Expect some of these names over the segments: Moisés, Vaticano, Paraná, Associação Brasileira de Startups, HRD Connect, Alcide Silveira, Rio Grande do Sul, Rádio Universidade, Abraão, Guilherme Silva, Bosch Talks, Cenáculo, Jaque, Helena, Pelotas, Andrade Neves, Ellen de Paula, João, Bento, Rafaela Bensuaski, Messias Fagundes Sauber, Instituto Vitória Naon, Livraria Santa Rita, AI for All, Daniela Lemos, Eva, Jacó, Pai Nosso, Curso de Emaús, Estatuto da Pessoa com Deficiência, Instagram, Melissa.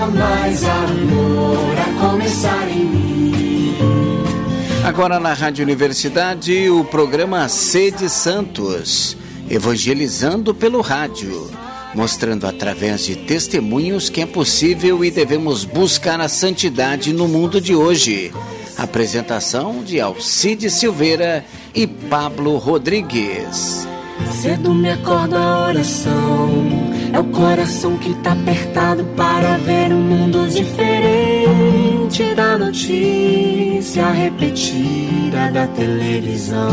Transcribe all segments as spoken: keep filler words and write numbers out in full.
Há mais amor a começar em mim. Agora na Rádio Universidade, o programa Sede Santos, evangelizando pelo rádio, mostrando através de testemunhos que é possível e devemos buscar a santidade no mundo de hoje. Apresentação de Alcide Silveira e Pablo Rodrigues. Cedo me acorda a oração, é o coração que tá apertado para ver um mundo diferente da notícia repetida da televisão.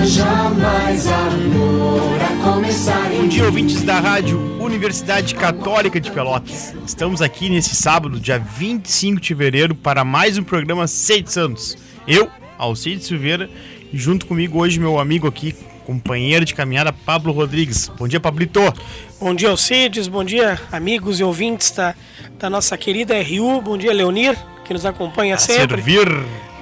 Haja mais amor a começar em... Bom dia, ouvintes da Rádio Universidade Católica de Pelotas. Estamos aqui nesse sábado, dia vinte e cinco de fevereiro, para mais um programa Sede Santos. Eu, Alcide Silveira, e junto comigo hoje meu amigo aqui, companheiro de caminhada, Pablo Rodrigues. Bom dia, Pablito. Bom dia, Alcides. Bom dia, amigos e ouvintes da, da nossa querida R U. Bom dia, Leonir, que nos acompanha para sempre. Para servir.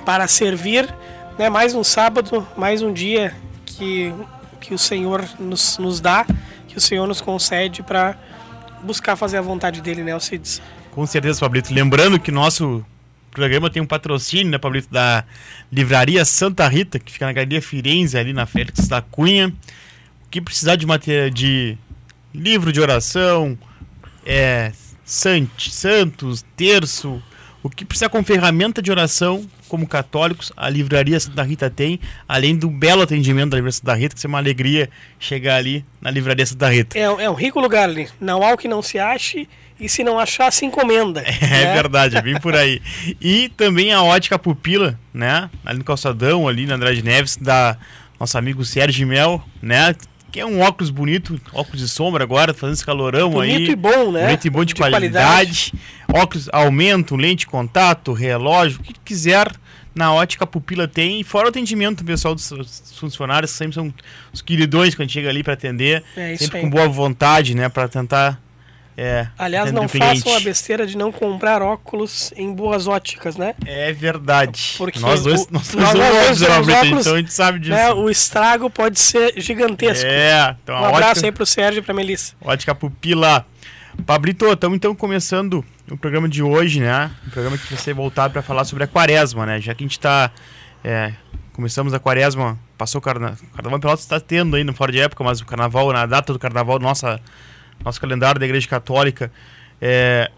Para servir. Né? Mais um sábado, mais um dia que, que o Senhor nos, nos dá, que o Senhor nos concede para buscar fazer a vontade dele, né, Alcides? Com certeza, Pablito. Lembrando que nosso programa tem um patrocínio, né, Pablito, da Livraria Santa Rita, que fica na Galeria Firenze, ali na Félix da Cunha. O que precisar de matéria de livro de oração, é, sant, santos, terço, o que precisar com ferramenta de oração, como católicos, a Livraria Santa Rita tem, além do belo atendimento da Livraria Santa Rita, que é uma alegria chegar ali na Livraria Santa Rita. É, é um rico lugar ali, não há o que não se ache, e se não achar, se encomenda. É, né? Verdade, é bem por aí. E também a Ótica Pupila, né? Ali no Calçadão, ali na Andrade Neves, da nosso amigo Sérgio Mel, né? Que é um óculos bonito, óculos de sombra agora, fazendo esse calorão bonito aí. Bonito e bom, né? Bonito e bom de, de qualidade. qualidade. Óculos, aumento, lente, contato, relógio, o que quiser, na Ótica Pupila tem. E fora o atendimento, o pessoal dos funcionários, sempre são os queridões quando chega ali para atender. É isso, sempre aí, com boa vontade, né? Para tentar... É, aliás, não façam a besteira de não comprar óculos em boas óticas, né? É verdade. Porque nós dois o, nós nós dois óculos, óculos, então a gente sabe disso. Né, o estrago pode ser gigantesco. É, então um abraço ótica, aí pro Sérgio e pra Melissa. Ótica Pupila. Pablito, estamos então começando o programa de hoje, né? Um programa que vai ser voltado para falar sobre a quaresma, né? Já que a gente tá... É, começamos a quaresma, passou o carnaval. O carnaval Pelotas está tendo ainda fora de época, mas o carnaval, na data do carnaval, nossa... Nosso calendário da Igreja Católica é,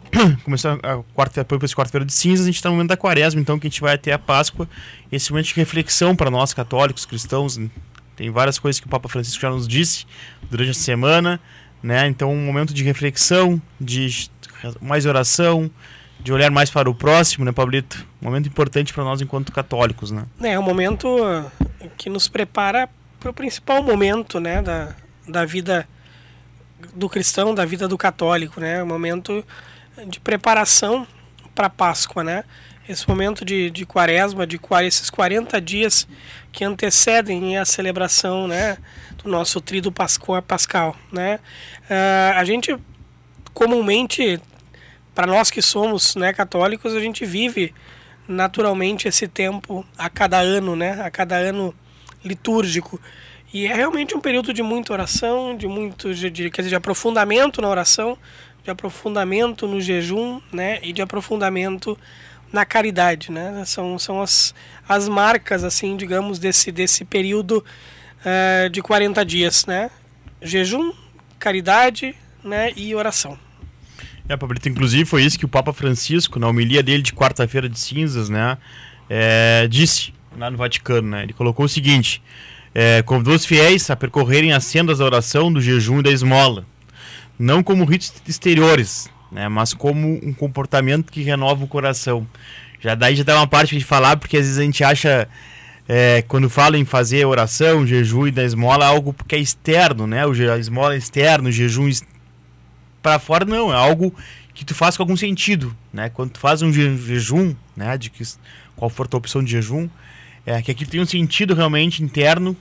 começou a quarta, depois quarta-feira de cinzas, a gente está no momento da quaresma, então que a gente vai até a Páscoa. Esse momento de reflexão para nós, católicos, cristãos, né? Tem várias coisas que o Papa Francisco já nos disse durante a semana, né? Então um momento de reflexão, de mais oração, de olhar mais para o próximo, né, Pablito? Um momento importante para nós enquanto católicos, né? É um momento que nos prepara para o principal momento, né, da, da vida do cristão, da vida do católico, né? Um momento de preparação para a Páscoa, né? Esse momento de, de quaresma, de esses quarenta dias que antecedem a celebração, né, do nosso tríduo pascal, né? Uh, a gente comumente, para nós que somos, né, católicos, a gente vive naturalmente esse tempo a cada ano, né? A cada ano litúrgico. E é realmente um período de muita oração, de muito de, de, quer dizer, de aprofundamento na oração, de aprofundamento no jejum, né, e de aprofundamento na caridade, né? São, são as, as marcas, assim, digamos, desse, desse período uh, de quarenta dias, né? Jejum, caridade, né, e oração. É, Pablito, inclusive foi isso que o Papa Francisco, na homilia dele de quarta-feira de cinzas, né, é, disse lá no Vaticano, né? Ele colocou o seguinte... É, convidou os fiéis a percorrerem as sendas da oração, do jejum e da esmola, não como ritos exteriores, né, mas como um comportamento que renova o coração. Já daí já dá uma parte de falar, porque às vezes a gente acha, é, quando fala em fazer oração, jejum e da esmola, algo que é externo, né, a esmola é externa, o jejum é para fora. Não, é algo que tu faz com algum sentido, né, quando tu faz um jejum, né, de que, qual for a tua opção de jejum, é, que aquilo tem um sentido realmente interno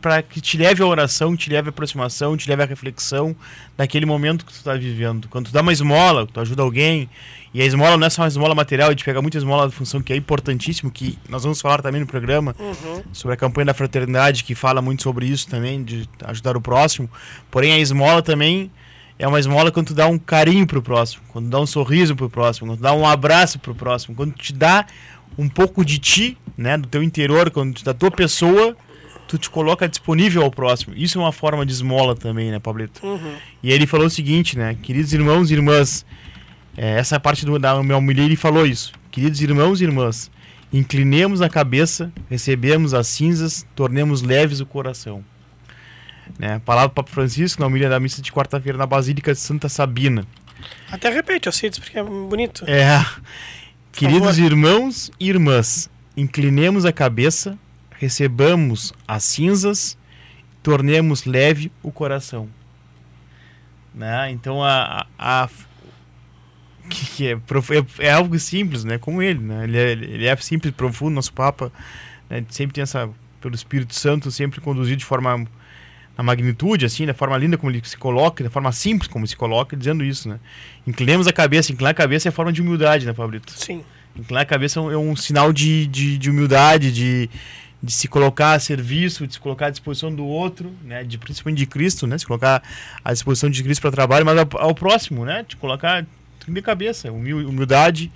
para que te leve à oração, te leve à aproximação, te leve à reflexão daquele momento que tu está vivendo. Quando tu dá uma esmola, tu ajuda alguém, e a esmola não é só uma esmola material, a gente pega muita esmola da função, que é importantíssimo, que nós vamos falar também no programa, uhum, sobre a campanha da fraternidade, que fala muito sobre isso também, de ajudar o próximo. Porém, a esmola também É uma esmola quando tu dá um carinho pro próximo, quando tu dá um sorriso pro próximo, quando tu dá um abraço pro próximo, quando tu te dá um pouco de ti, né, do teu interior, quando tu, da tua pessoa, tu te coloca disponível ao próximo. Isso é uma forma de esmola também, né, Pablito? Uhum. E aí ele falou o seguinte, né, queridos irmãos e irmãs, é, essa parte do, da minha humilha, ele falou isso, queridos irmãos e irmãs, inclinemos a cabeça, recebemos as cinzas, tornemos leves o coração. Né? A palavra do Papa Francisco na homilia da missa de quarta-feira na Basílica de Santa Sabina. Até repete, Alcides, porque é bonito. É. Por Queridos favor. Irmãos e irmãs, inclinemos a cabeça, recebamos as cinzas, tornemos leve o coração. Né? Então, a, a, a que é, é algo simples, né? Como ele, né? Ele, é, ele é simples, profundo, nosso Papa, né? Sempre tem essa, pelo Espírito Santo, sempre conduzido de forma... na magnitude, assim, da forma linda como ele se coloca, da forma simples como se coloca, dizendo isso, né? Inclinemos a cabeça. Inclinar a cabeça é forma de humildade, né, Pablito? Sim. Inclinar a cabeça é um, é um sinal de, de, de humildade, de, de se colocar a serviço, de se colocar à disposição do outro, né? De, principalmente de Cristo, né? Se colocar à disposição de Cristo para trabalho, mas ao, ao próximo, né? De colocar de cabeça, humildade,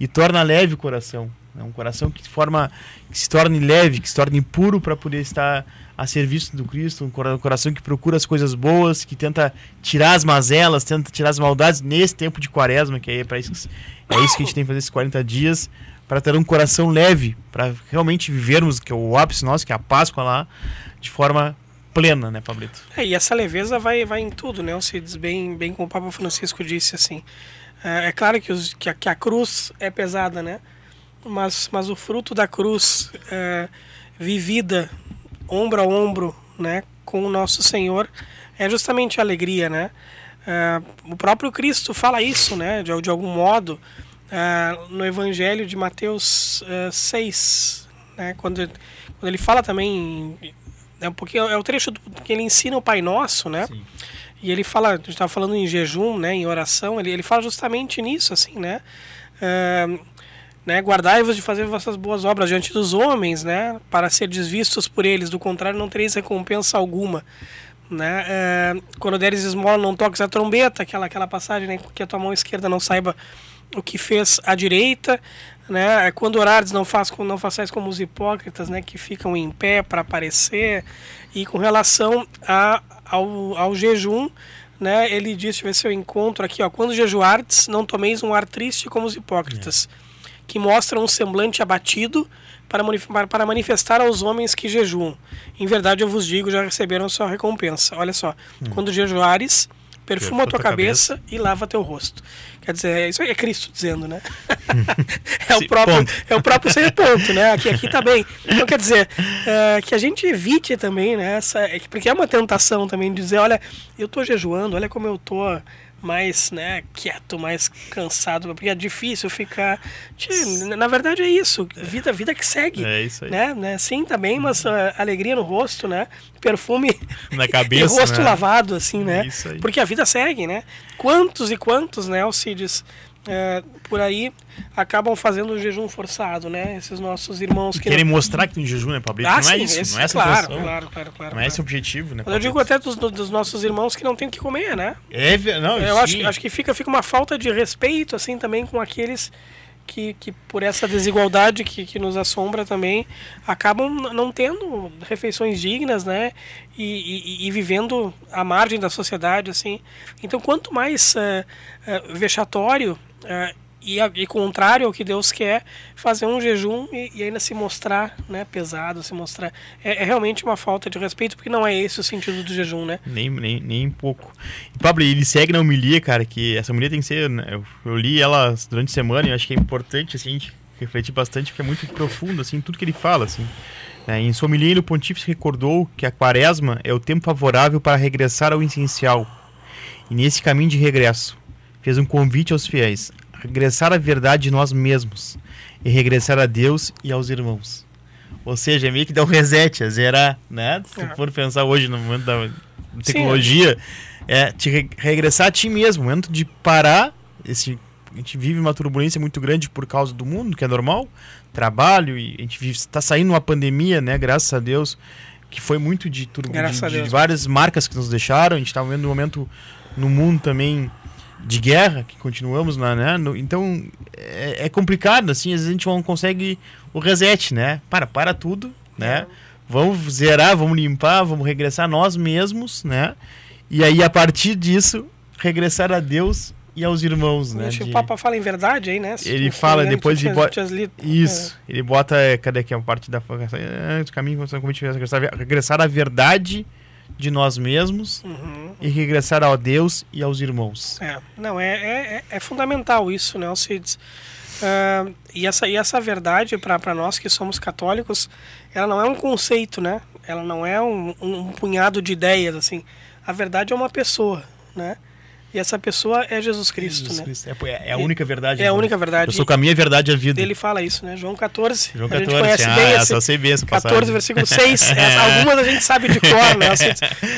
e torna leve o coração. É um coração que, forma, que se torne leve, que se torne puro para poder estar a serviço do Cristo. Um coração que procura as coisas boas, que tenta tirar as mazelas, tenta tirar as maldades nesse tempo de quaresma, que é, pra isso, é isso que a gente tem que fazer esses quarenta dias, para ter um coração leve, para realmente vivermos, que é o ápice nosso, que é a Páscoa lá, de forma plena, né, Pablito? É, e essa leveza vai, vai em tudo, né? Você diz bem, bem como o Papa Francisco disse, assim. É, é claro que, os, que, a, que a cruz é pesada, né? Mas, mas o fruto da cruz é, vivida ombro a ombro, né, com o nosso Senhor é justamente a alegria, né? É, o próprio Cristo fala isso, né, de, de algum modo, é, no Evangelho de Mateus é, seis, né, quando, quando ele fala também, é, um pouquinho, é o trecho do, que ele ensina o Pai Nosso, né? Sim. E ele fala, a gente estava falando em jejum, né, em oração, ele, ele fala justamente nisso, assim, né? É, Né, guardai-vos de fazer vossas boas obras diante dos homens, né, para serdes vistos por eles, do contrário não tereis recompensa alguma. Né? É, quando deres esmola, não toques a trombeta, aquela, aquela passagem, né, que a tua mão esquerda não saiba o que fez a direita. Né? Quando orares, não, faz, não façais como os hipócritas, né, que ficam em pé para aparecer. E com relação a, ao, ao jejum, né, ele diz, deixa eu ver se eu encontro aqui, ó, quando jejuardes, não tomeis um ar triste como os hipócritas. É. Que mostram um semblante abatido para, para manifestar aos homens que jejuam. Em verdade, eu vos digo, já receberam sua recompensa. Olha só, hum. quando jejuares, perfuma a tua cabeça, cabeça e lava teu rosto. Quer dizer, isso é Cristo dizendo, né? é, o próprio, é o próprio ser ponto, né? Aqui, aqui tá bem. Então, quer dizer, é, que a gente evite também, né? Essa, porque é uma tentação também de dizer, olha, eu tô jejuando, olha como eu tô... mais, né, quieto, mais cansado, porque é difícil ficar... Na verdade é isso, vida, vida que segue. É isso aí. Né? Sim, tá bem, mas alegria no rosto, né? Perfume na cabeça, e rosto, né? Lavado, assim, né? É isso aí. Porque a vida segue, né? Quantos e quantos, né, Alcides, é, por aí acabam fazendo um jejum forçado, né? Esses nossos irmãos que... Querem não... mostrar que tem jejum, né, Pablo? Ah, não, sim, é isso, esse, não é essa claro, claro, claro, claro, claro. Não é esse o objetivo, né, Pablo? Eu digo até dos, dos nossos irmãos que não tem o que comer, né? É, não, Eu acho, acho que fica, fica uma falta de respeito, assim, também com aqueles que, que por essa desigualdade que, que nos assombra também, acabam não tendo refeições dignas, né? E, e, e vivendo à margem da sociedade, assim. Então, quanto mais uh, uh, vexatório... É, e, e contrário ao que Deus quer, fazer um jejum e, e ainda se mostrar, né, pesado, se mostrar. É, é realmente uma falta de respeito, porque não é esse o sentido do jejum, né? Nem, nem, nem pouco. E, Pablo, ele segue na homilia, cara, que essa homilia tem que ser... Né, eu, eu li ela durante a semana e acho que é importante, assim, a gente refletir bastante, porque é muito profundo, assim, tudo que ele fala, assim. Né? Em sua homilia, o pontífice recordou que a quaresma é o tempo favorável para regressar ao essencial. E nesse caminho de regresso, fez um convite aos fiéis, regressar à verdade de nós mesmos e regressar a Deus e aos irmãos. Ou seja, é meio que dá um reset, é zerar, né? Se for pensar hoje no momento da tecnologia, é te re- regressar a ti mesmo, o momento de parar. Esse, a gente vive uma turbulência muito grande por causa do mundo, que é normal, trabalho, e a gente está saindo uma pandemia, né? Graças a Deus, que foi muito de turbulência, de, de várias marcas que nos deixaram, a gente está vivendo um momento no mundo também de guerra, que continuamos lá, né? No, então, é, é complicado, assim, às vezes a gente não consegue o reset, né? Para, para tudo, né? Vamos zerar, vamos limpar, vamos regressar a nós mesmos, né? E aí, a partir disso, regressar a Deus e aos irmãos, né? De... O Papa fala em verdade aí, né? Ele fala, depois ele bota... Isso, ele bota... Cadê aqui a parte da... Os caminhos, como a gente regressar à verdade de nós mesmos, uhum, e regressar ao Deus e aos irmãos. É, não, é, é, é fundamental isso, né, Alcides? Uh, e, essa, e essa verdade, para nós que somos católicos, ela não é um conceito, né? Ela não é um, um punhado de ideias, assim. A verdade é uma pessoa, né? E essa pessoa é Jesus Cristo, Jesus né? Cristo. É, é a única verdade. É a única verdade. Eu sou o caminho, a verdade e a vida. Ele fala isso, né? João catorze. João catorze, a gente conhece ah, bem essa. Só sei bem essa catorze, passagem. Versículo seis. Essa, algumas a gente sabe de cor, né?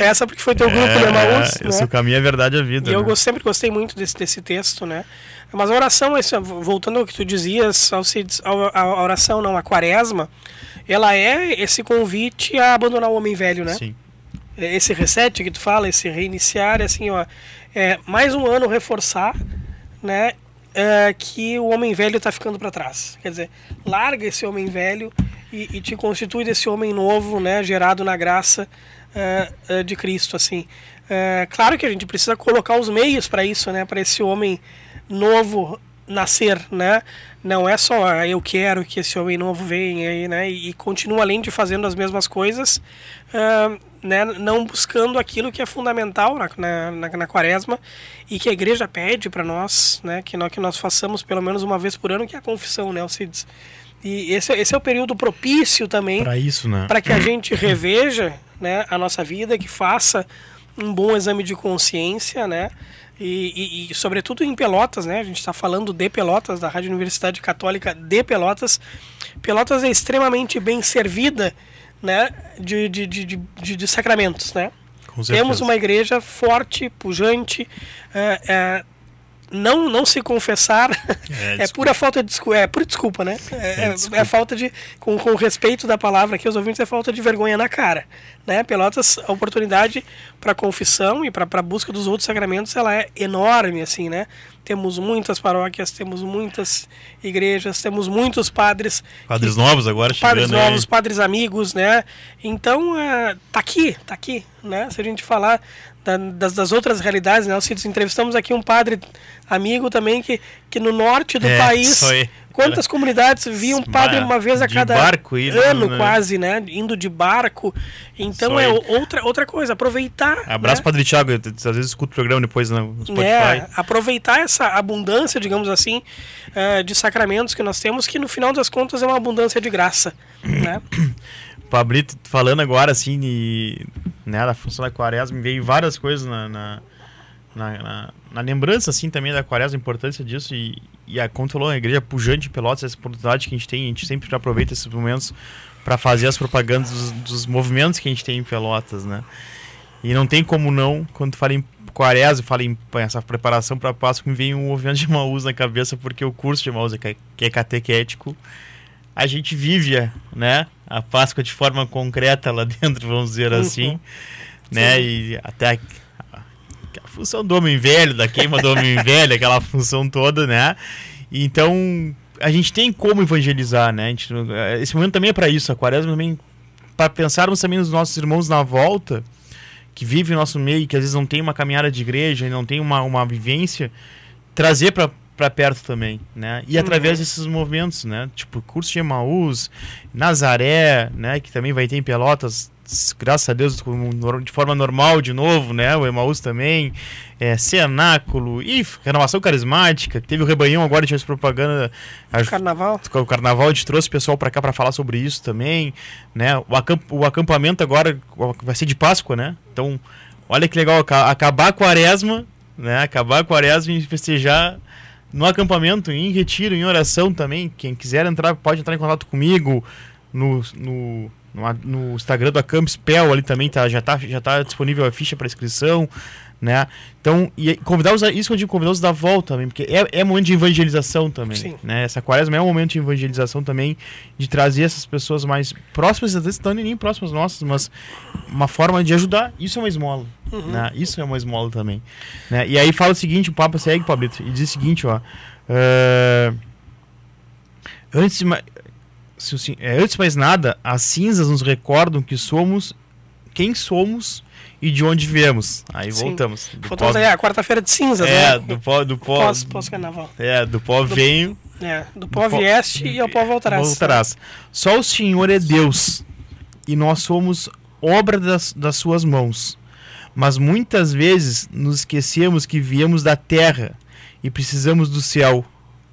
Essa porque foi teu grupo é, no Emaús. Eu né? sou o caminho, a verdade e a vida. E né? eu sempre gostei muito desse, desse texto, né? Mas a oração, voltando ao que tu dizias, Alcides, a oração, não, a quaresma, ela é esse convite a abandonar o homem velho, né? Sim. Esse reset que tu fala, esse reiniciar, assim, ó, é, mais um ano reforçar, né, é, que o homem velho tá ficando para trás. Quer dizer, larga esse homem velho e, e te constitui desse homem novo, né, gerado na graça é, é, de Cristo, assim. É, claro que a gente precisa colocar os meios para isso, né, para esse homem novo nascer, né? Não é só eu quero que esse homem novo venha aí, né? E continua além de fazendo as mesmas coisas, uh, né? Não buscando aquilo que é fundamental na, na, na quaresma e que a igreja pede para nós, né? Que nós, que nós façamos pelo menos uma vez por ano, que é a confissão, né, Alcides? E esse, esse é o período propício também para isso, né? Para que a gente reveja, né, a nossa vida, que faça um bom exame de consciência, né? E, e, e sobretudo em Pelotas, né? A gente está falando de Pelotas, da Rádio Universidade Católica de Pelotas. Pelotas é extremamente bem servida, né? de, de, de, de, de sacramentos, né? Temos uma igreja forte, pujante, é, é, não, não se confessar é, é pura falta de desculpa, é pura desculpa, né? É, é, desculpa. é falta de, com, com respeito da palavra que os ouvintes, é falta de vergonha na cara. Né? Pelotas, a oportunidade para confissão e para a busca dos outros sacramentos, ela é enorme, assim, né? Temos muitas paróquias, temos muitas igrejas, temos muitos padres. Padres que, novos agora chegando. Padres novos, aí. Padres amigos, né? Então, uh, tá aqui, tá aqui, né? Se a gente falar da, das, das outras realidades, né? Nós entrevistamos aqui um padre amigo também que, que no norte do é, país... Foi. Quantas comunidades via um padre uma vez a cada barco, indo, ano, né? Quase, né? Indo de barco. Então Só é ele. outra, outra coisa, aproveitar. Abraço, né? Padre Thiago, eu, às vezes escuto o programa depois no Spotify. É, aproveitar essa abundância, digamos assim, de sacramentos que nós temos, que no final das contas é uma abundância de graça, né? Pablito, falando agora, assim, e, né, da função da quaresma, veio várias coisas na... na... Na, na, na lembrança, assim, também da quaresma, a importância disso, e, e a controlou a igreja pujante de Pelotas, essa oportunidade que a gente tem, a gente sempre aproveita esses momentos para fazer as propagandas dos, dos movimentos que a gente tem em Pelotas, né? E não tem como não, quando fala em quaresma, fala em essa preparação para Páscoa, me vem um movimento de Emaús na cabeça, porque o curso de Emaús, que é catequético, a gente vive, né, a Páscoa de forma concreta lá dentro, vamos dizer assim, uhum. né? Sim. E até aqui, a função do homem velho, da queima do homem velho, aquela função toda, né? Então, a gente tem como evangelizar, né? A gente, esse momento também é para isso, a quaresma também, para pensarmos também nos nossos irmãos na volta, que vivem o nosso meio, que às vezes não tem uma caminhada de igreja, não tem uma, uma vivência, trazer para para perto também, né? E através desses movimentos, né? Tipo, curso de Emaús, Nazaré, né? Que também vai ter em Pelotas, graças a Deus, de forma normal de novo, né? O Emaús também, é, Cenáculo, e Renovação Carismática, que teve o Rebanhão agora, tinha essa propaganda... A, Carnaval. O Carnaval, a gente trouxe o pessoal para cá para falar sobre isso também, né? O, acamp, o acampamento agora vai ser de Páscoa, né? Então, olha que legal, acabar a quaresma, né? Acabar a quaresma e festejar... No acampamento, em retiro, em oração também. Quem quiser entrar, pode entrar em contato comigo no, no no, no Instagram da Campspel ali também, tá, já está já tá disponível a ficha para inscrição, né? Então, e convidar os, isso eu digo, convidar os da volta também, porque é, é momento de evangelização também, sim, né? Essa quaresma é um momento de evangelização também, de trazer essas pessoas mais próximas, às vezes estão nem próximas nossas, mas uma forma de ajudar, isso é uma esmola, uhum, né? Isso é uma esmola também, né? E aí fala o seguinte, o Papa segue, Pablito, e diz o seguinte, ó, uh, antes, de ma- se, é, antes de mais nada, as cinzas nos recordam que somos, quem somos e de onde viemos. Aí sim, voltamos. Voltamos aí, a quarta-feira de cinzas, é, né? Do pó, do pó, pós, pós-carnaval. É, do pó do, venho. É, do, do pó vieste e ao pó voltarás. voltarás. Só o Senhor é Deus e nós somos obra das, das suas mãos. Mas muitas vezes nos esquecemos que viemos da terra e precisamos do céu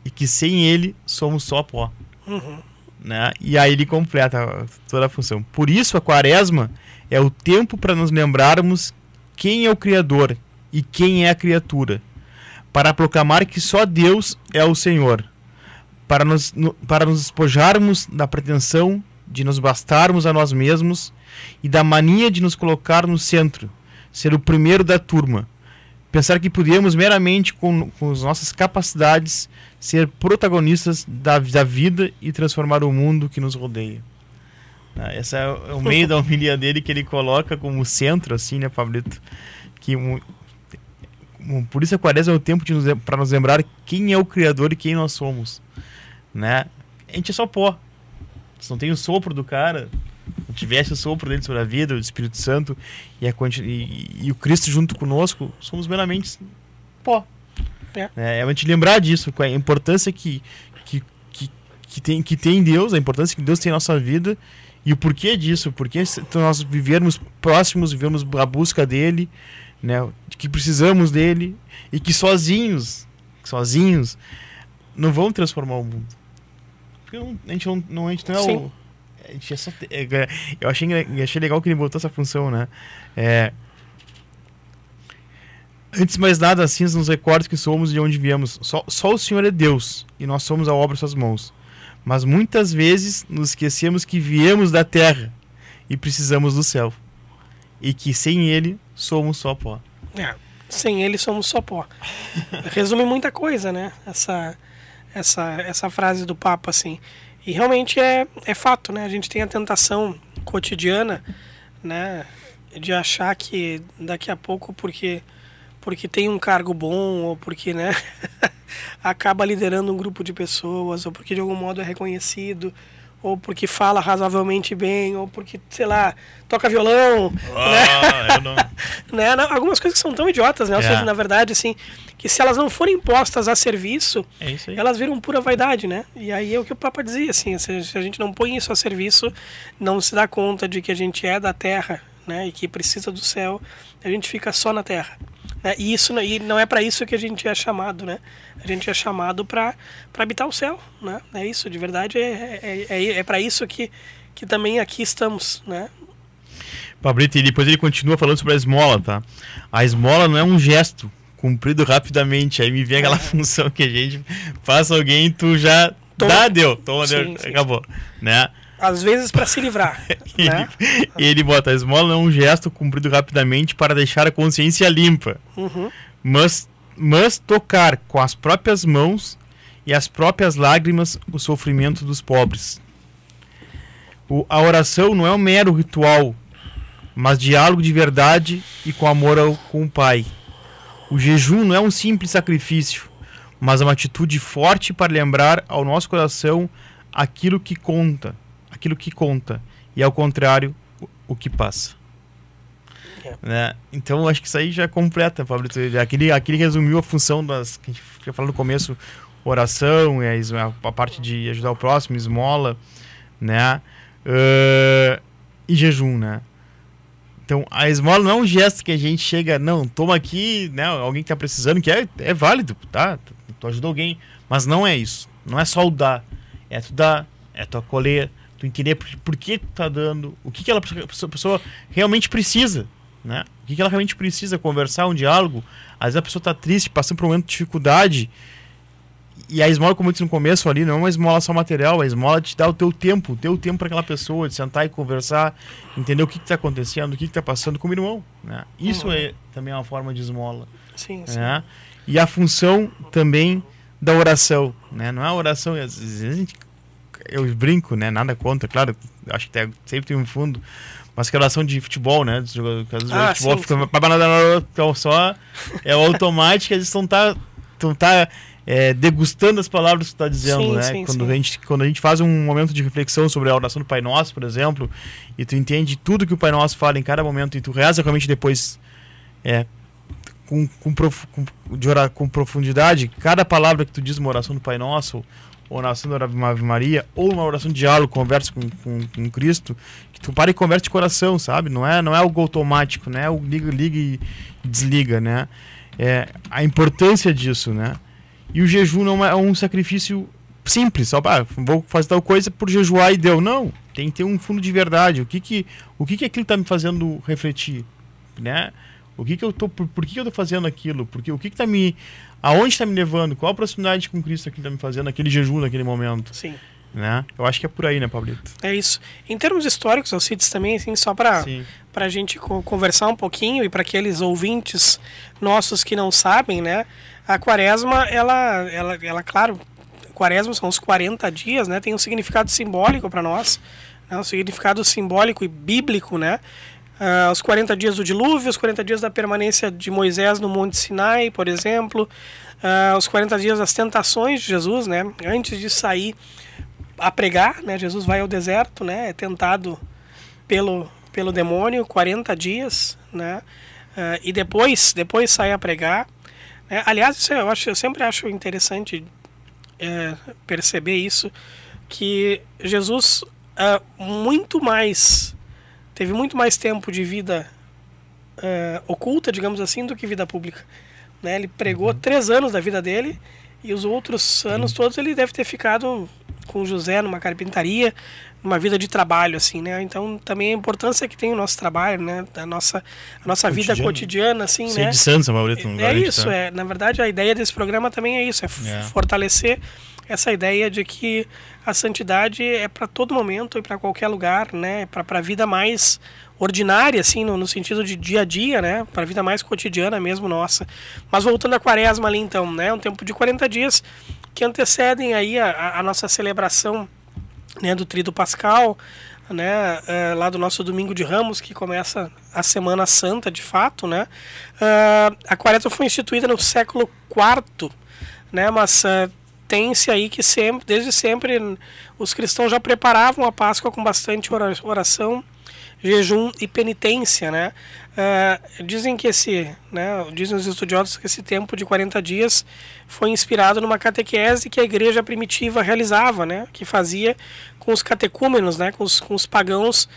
e que sem ele somos só pó. Uhum. Né? E aí ele completa toda a função. Por isso a quaresma é o tempo para nos lembrarmos quem é o Criador e quem é a criatura, para proclamar que só Deus é o Senhor, para nos, no, para nos despojarmos da pretensão de nos bastarmos a nós mesmos e da mania de nos colocar no centro, ser o primeiro da turma, pensar que podemos meramente com, com as nossas capacidades ser protagonistas da, da vida e transformar o mundo que nos rodeia. Ah, esse é o meio da homilia dele, que ele coloca como centro, assim, né, Pablito? Que um, um, por isso a quaresma é o tempo para nos lembrar quem é o Criador e quem nós somos, né? A gente é só pó. Se não tem o sopro do cara, se tivesse o sopro dele sobre a vida, o Espírito Santo e, a, e, e o Cristo junto conosco, somos meramente pó. É, é a gente lembrar disso, a importância que, que, que, que, tem, que tem Deus, a importância que Deus tem em nossa vida. E o porquê disso? Porque nós vivermos próximos, vivermos a busca dele, né? Que precisamos dele e que sozinhos, sozinhos, não vão transformar o mundo. Porque não, a gente não, a gente não é o... A gente é só, é, eu achei, achei legal que ele botou essa função, né? É, antes de mais nada, assim, nos recordos que somos e de onde viemos. Só, só o Senhor é Deus e nós somos a obra de suas mãos. Mas muitas vezes nos esquecemos que viemos da terra e precisamos do céu. E que sem ele somos só pó. É, sem ele somos só pó. Resume muita coisa, né? Essa, essa, essa frase do Papa, assim. E realmente é, é fato, né? A gente tem a tentação cotidiana, né? De achar que daqui a pouco, porque, porque tem um cargo bom, ou porque, né? acaba liderando um grupo de pessoas, ou porque de algum modo é reconhecido, ou porque fala razoavelmente bem, ou porque, sei lá, toca violão, ah, né? Eu não... né? Não, algumas coisas que são tão idiotas, né? É. Ou seja, na verdade, assim, que se elas não forem postas a serviço, é elas viram pura vaidade, né? E aí é o que o Papa dizia, assim, se a gente não põe isso a serviço, não se dá conta de que a gente é da terra, né? E que precisa do céu, a gente fica só na terra. E, isso, e não é para isso que a gente é chamado, né? A gente é chamado para habitar o céu, né? É isso, de verdade, é, é, é, é para isso que, que também aqui estamos, né? Pablito, e depois ele continua falando sobre a esmola, tá? A esmola não é um gesto cumprido rapidamente, aí me vem aquela é. função que a gente passa alguém e tu já toma. dá, deu, toma, sim, deu, sim, acabou, sim. né? Às vezes para se livrar. ele, né? ele bota, a esmola é um gesto cumprido rapidamente para deixar a consciência limpa. Uhum. Mas, mas tocar com as próprias mãos e as próprias lágrimas o sofrimento dos pobres. O, a oração não é um mero ritual, mas diálogo de verdade e com amor ao, com o Pai. O jejum não é um simples sacrifício, mas uma atitude forte para lembrar ao nosso coração aquilo que conta. aquilo que conta, e ao contrário o que passa. É. Né? Então acho que isso aí já completa, Pablo. Aquele, aquele resumiu a função das, que a gente já falou no começo, oração, a parte de ajudar o próximo, esmola, né? Uh, e jejum, né? Então, a esmola não é um gesto que a gente chega, não, toma aqui, né? Alguém que tá precisando, que é, é válido, tá? Tu ajudou alguém, mas não é isso. Não é só o dar, é tu dar, é tu acolher, tu entender por, por que tu tá dando, o que que ela, a pessoa realmente precisa, né? O que que ela realmente precisa, conversar, um diálogo. Às vezes a pessoa tá triste, passando por um momento de dificuldade e a esmola, como eu disse no começo ali, não é uma esmola só material, a esmola te dá o teu tempo, o teu tempo para aquela pessoa, de sentar e conversar, entender o que está acontecendo, o que está passando como irmão, né? Isso hum. é também uma forma de esmola. Sim, sim. Né? E a função também da oração, né? Não é a oração, às vezes a gente, eu brinco, né? Nada contra, claro, acho que sempre tem um fundo, mas que a oração de futebol, né? Dos jogadores ah, de futebol, sim, fica sim. só é automático, eles estão tá, tá, é, degustando as palavras que está dizendo, sim, né? Sim, quando, sim. A gente, quando a gente faz um momento de reflexão sobre a oração do Pai Nosso, por exemplo, e tu entende tudo que o Pai Nosso fala em cada momento, e tu reza realmente depois é, com, com, prof, com, de orar, com profundidade, cada palavra que tu diz numa oração do Pai Nosso, ou na oração da Ave Maria, ou uma oração de diálogo, conversa com, com, com Cristo, que tu para e conversa de coração, sabe? Não é, não é algo automático, né? O liga, liga e desliga, né? É, a importância disso, né? E o jejum não é um sacrifício simples, só ah, vou fazer tal coisa por jejuar e deu. Não, tem que ter um fundo de verdade. O que que, o que, que aquilo está me fazendo refletir, né? O que que eu tô, por, por que, que eu tô fazendo aquilo? Porque o que que tá me, aonde está me levando? Qual a proximidade com Cristo que está me fazendo naquele jejum, naquele momento? Sim. Né? Eu acho que é por aí, né, Pablito? É isso. Em termos históricos, Alcides, também, assim, só para a gente conversar um pouquinho e para aqueles ouvintes nossos que não sabem, né, a quaresma, ela, ela, ela, claro, quaresma são os quarenta dias, né, tem um significado simbólico para nós, né, um significado simbólico e bíblico, né, Uh, os quarenta dias do dilúvio, os quarenta dias da permanência de Moisés no Monte Sinai, por exemplo, uh, os quarenta dias das tentações de Jesus, né? Antes de sair a pregar, né? Jesus vai ao deserto, né? É tentado pelo, pelo demônio, quarenta dias, né? Uh, e depois, depois sai a pregar, né? Aliás, isso eu, acho, eu sempre acho interessante é, perceber isso, que Jesus uh, muito mais... teve muito mais tempo de vida uh, oculta, digamos assim, do que vida pública. Né? Ele pregou uhum. três anos da vida dele e os outros anos uhum. todos ele deve ter ficado com José numa carpintaria, numa vida de trabalho, assim, né? Então também a importância que tem o nosso trabalho, né? A nossa, a nossa vida cotidiana, assim, Sede né? Sede Santos, a maioria não é isso, é. Na verdade, a ideia desse programa também é isso, é, é. fortalecer essa ideia de que a santidade é para todo momento e para qualquer lugar, né? Para a vida mais ordinária, assim, no, no sentido de dia a dia, né? Para a vida mais cotidiana mesmo, nossa. Mas voltando à quaresma ali, então, né? Um tempo de quarenta dias que antecedem aí a, a nossa celebração, né? Do Tríduo Pascal, né? Uh, lá do nosso Domingo de Ramos, que começa a Semana Santa, de fato, né? Uh, a quaresma foi instituída no século quarto, né? Mas... Uh, tem-se aí que sempre, desde sempre os cristãos já preparavam a Páscoa com bastante oração, jejum e penitência, né? Uh, dizem que esse, né, dizem os estudiosos que esse tempo de quarenta dias foi inspirado numa catequese que a igreja primitiva realizava, né? Que fazia com os catecúmenos, né? Com os, com os pagãos uh,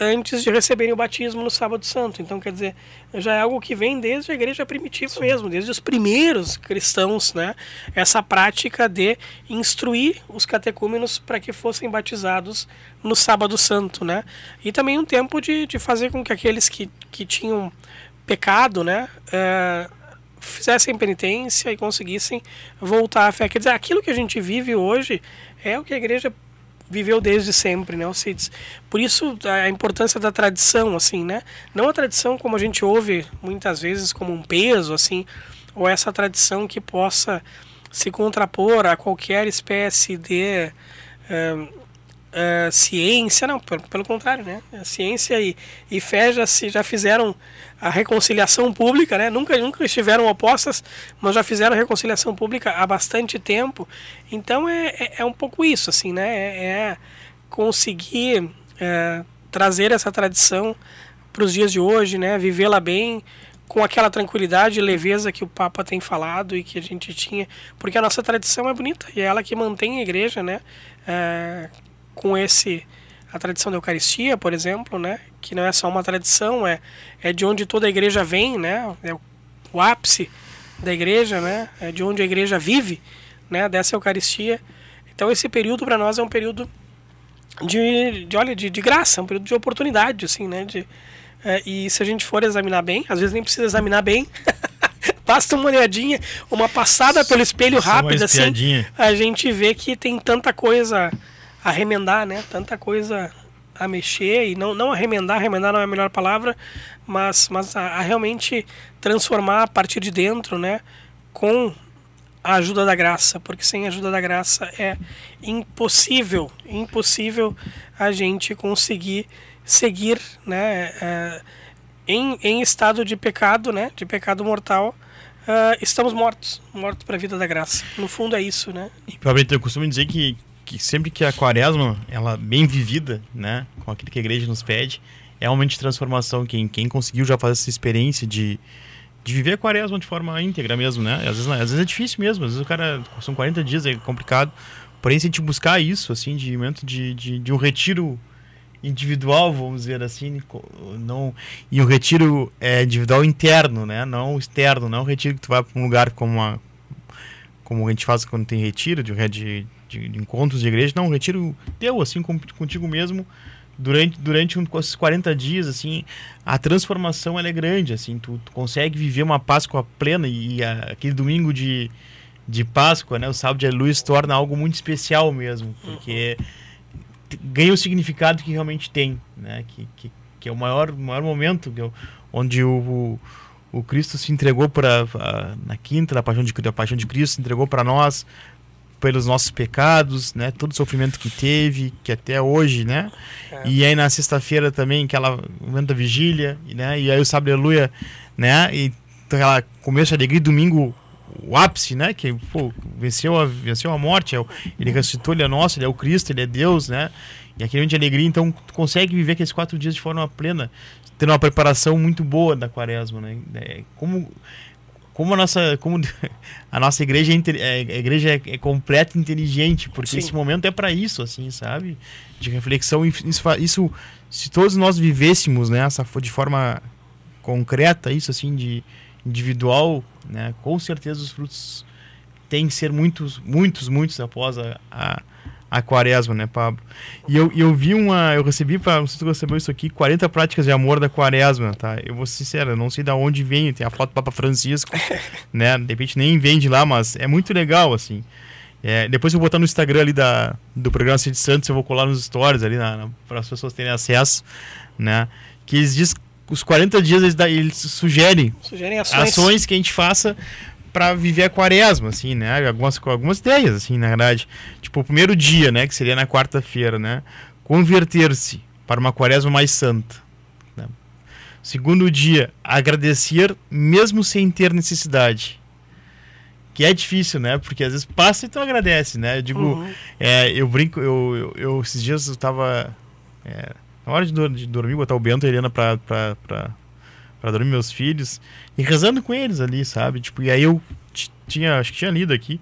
antes de receberem o batismo no Sábado Santo. Então, quer dizer, já é algo que vem desde a igreja primitiva Sim. mesmo, desde os primeiros cristãos, né? Essa prática de instruir os catecúmenos para que fossem batizados no Sábado Santo, né? E também um tempo de, de fazer com que aqueles que, que tinham pecado, né, uh, fizessem penitência e conseguissem voltar à fé. Quer dizer, aquilo que a gente vive hoje é o que a igreja viveu desde sempre, né, Alcides? Por isso a importância da tradição, assim, né? Não a tradição como a gente ouve muitas vezes como um peso, assim, ou essa tradição que possa se contrapor a qualquer espécie de... Uh, Uh, ciência, não, pelo, pelo contrário, né? A ciência e, e fé já, se, já fizeram a reconciliação pública, né? Nunca, nunca estiveram opostas, mas já fizeram a reconciliação pública há bastante tempo. Então é, é, é um pouco isso, assim, né? É, é conseguir é, trazer essa tradição para os dias de hoje, né? Vivê-la bem, com aquela tranquilidade e leveza que o Papa tem falado e que a gente tinha, porque a nossa tradição é bonita e é ela que mantém a igreja, né? É, com esse, a tradição da Eucaristia, por exemplo, né, que não é só uma tradição, é, é de onde toda a igreja vem, né, é o, o ápice da igreja, né, é de onde a igreja vive, né, dessa Eucaristia. Então esse período para nós é um período de, de, olha, de, de graça, um período de oportunidade, assim, né, de, é, e se a gente for examinar bem, às vezes nem precisa examinar bem, basta uma olhadinha, uma passada pelo espelho rápida, assim, a gente vê que tem tanta coisa a remendar, né? Tanta coisa a mexer, e não, não a remendar, remendar não é a melhor palavra, mas, mas a, a realmente transformar a partir de dentro, né? Com a ajuda da graça, porque sem a ajuda da graça é impossível, impossível a gente conseguir seguir, né, é, em, em estado de pecado, né, de pecado mortal, uh, estamos mortos, mortos para a vida da graça. No fundo é isso, né? E eu costumo dizer que, que sempre que a quaresma, ela bem vivida, né, com aquilo que a igreja nos pede, é um momento de transformação. Quem, quem conseguiu já fazer essa experiência de de viver a quaresma de forma íntegra mesmo, né? Às vezes, às vezes é difícil mesmo, às vezes o cara... São quarenta dias, é complicado. Porém, se a gente buscar isso, assim, de momento de, de, de um retiro individual, vamos dizer assim, não, e um retiro é, individual interno, né? Não externo, não um retiro que tu vai para um lugar como, uma, como a gente faz quando tem retiro, de, de, de, de encontros de igreja, não, um retiro teu, assim, com, contigo mesmo, durante durante esses um, quarenta dias, assim, a transformação ela é grande, assim, tu, tu consegue viver uma Páscoa plena, e, e a, aquele domingo de, de Páscoa, né, o sábado de Aleluia, se torna algo muito especial mesmo, porque uhum. ganha o significado que realmente tem, né, que, que, que é o maior, maior momento que eu, onde o, o, o Cristo se entregou para na quinta da paixão de, da paixão de Cristo, se entregou para nós pelos nossos pecados, né? Todo o sofrimento que teve, que até hoje, né? É. E aí na sexta-feira também, que ela aumenta a vigília, né? E aí o sábado, aleluia, né? E então, ela começa a alegria, domingo, o ápice, né? Que, pô, venceu a, venceu a morte, ele ressuscitou, ele é nosso, ele é o Cristo, ele é Deus, né? E aquele momento de alegria, então, tu consegue viver aqueles quatro dias de forma plena, tendo uma preparação muito boa da quaresma, né? É, como... Como a nossa, como a nossa igreja, é, a igreja é, é completa e inteligente, porque Sim. esse momento é para isso, assim, sabe? De reflexão, isso, isso, se todos nós vivêssemos, né, essa, de forma concreta, isso, assim, de individual, né, com certeza os frutos têm que ser muitos, muitos, muitos após a, a, a quaresma, né, Pablo? E eu, eu vi uma, eu recebi, pra, não sei se tu recebeu isso aqui, quarenta práticas de amor da quaresma, tá? Eu vou ser sincero, não sei de onde vem, tem a foto do Papa Francisco, né? De repente nem vende lá, mas é muito legal, assim. É, depois eu vou botar no Instagram ali da, do programa Sede Santos, eu vou colar nos stories ali, para as pessoas terem acesso, né? Que eles dizem, os quarenta dias eles, eles sugerem, sugerem ações. ações que a gente faça para viver a quaresma, assim, né? Algumas, algumas ideias, assim, na verdade. Tipo, o primeiro dia, né? Que seria na quarta-feira, né? Converter-se para uma quaresma mais santa. Né? Segundo dia, agradecer mesmo sem ter necessidade. Que é difícil, né? Porque às vezes passa e tu agradece, né? Eu digo, uhum. é, eu brinco, eu, eu, eu esses dias eu tava... É, na hora de, do, de dormir, botar o Bento e a Helena pra... pra, pra para dormir meus filhos, e rezando com eles ali, sabe? Tipo, e aí eu t- tinha, acho que tinha lido aqui,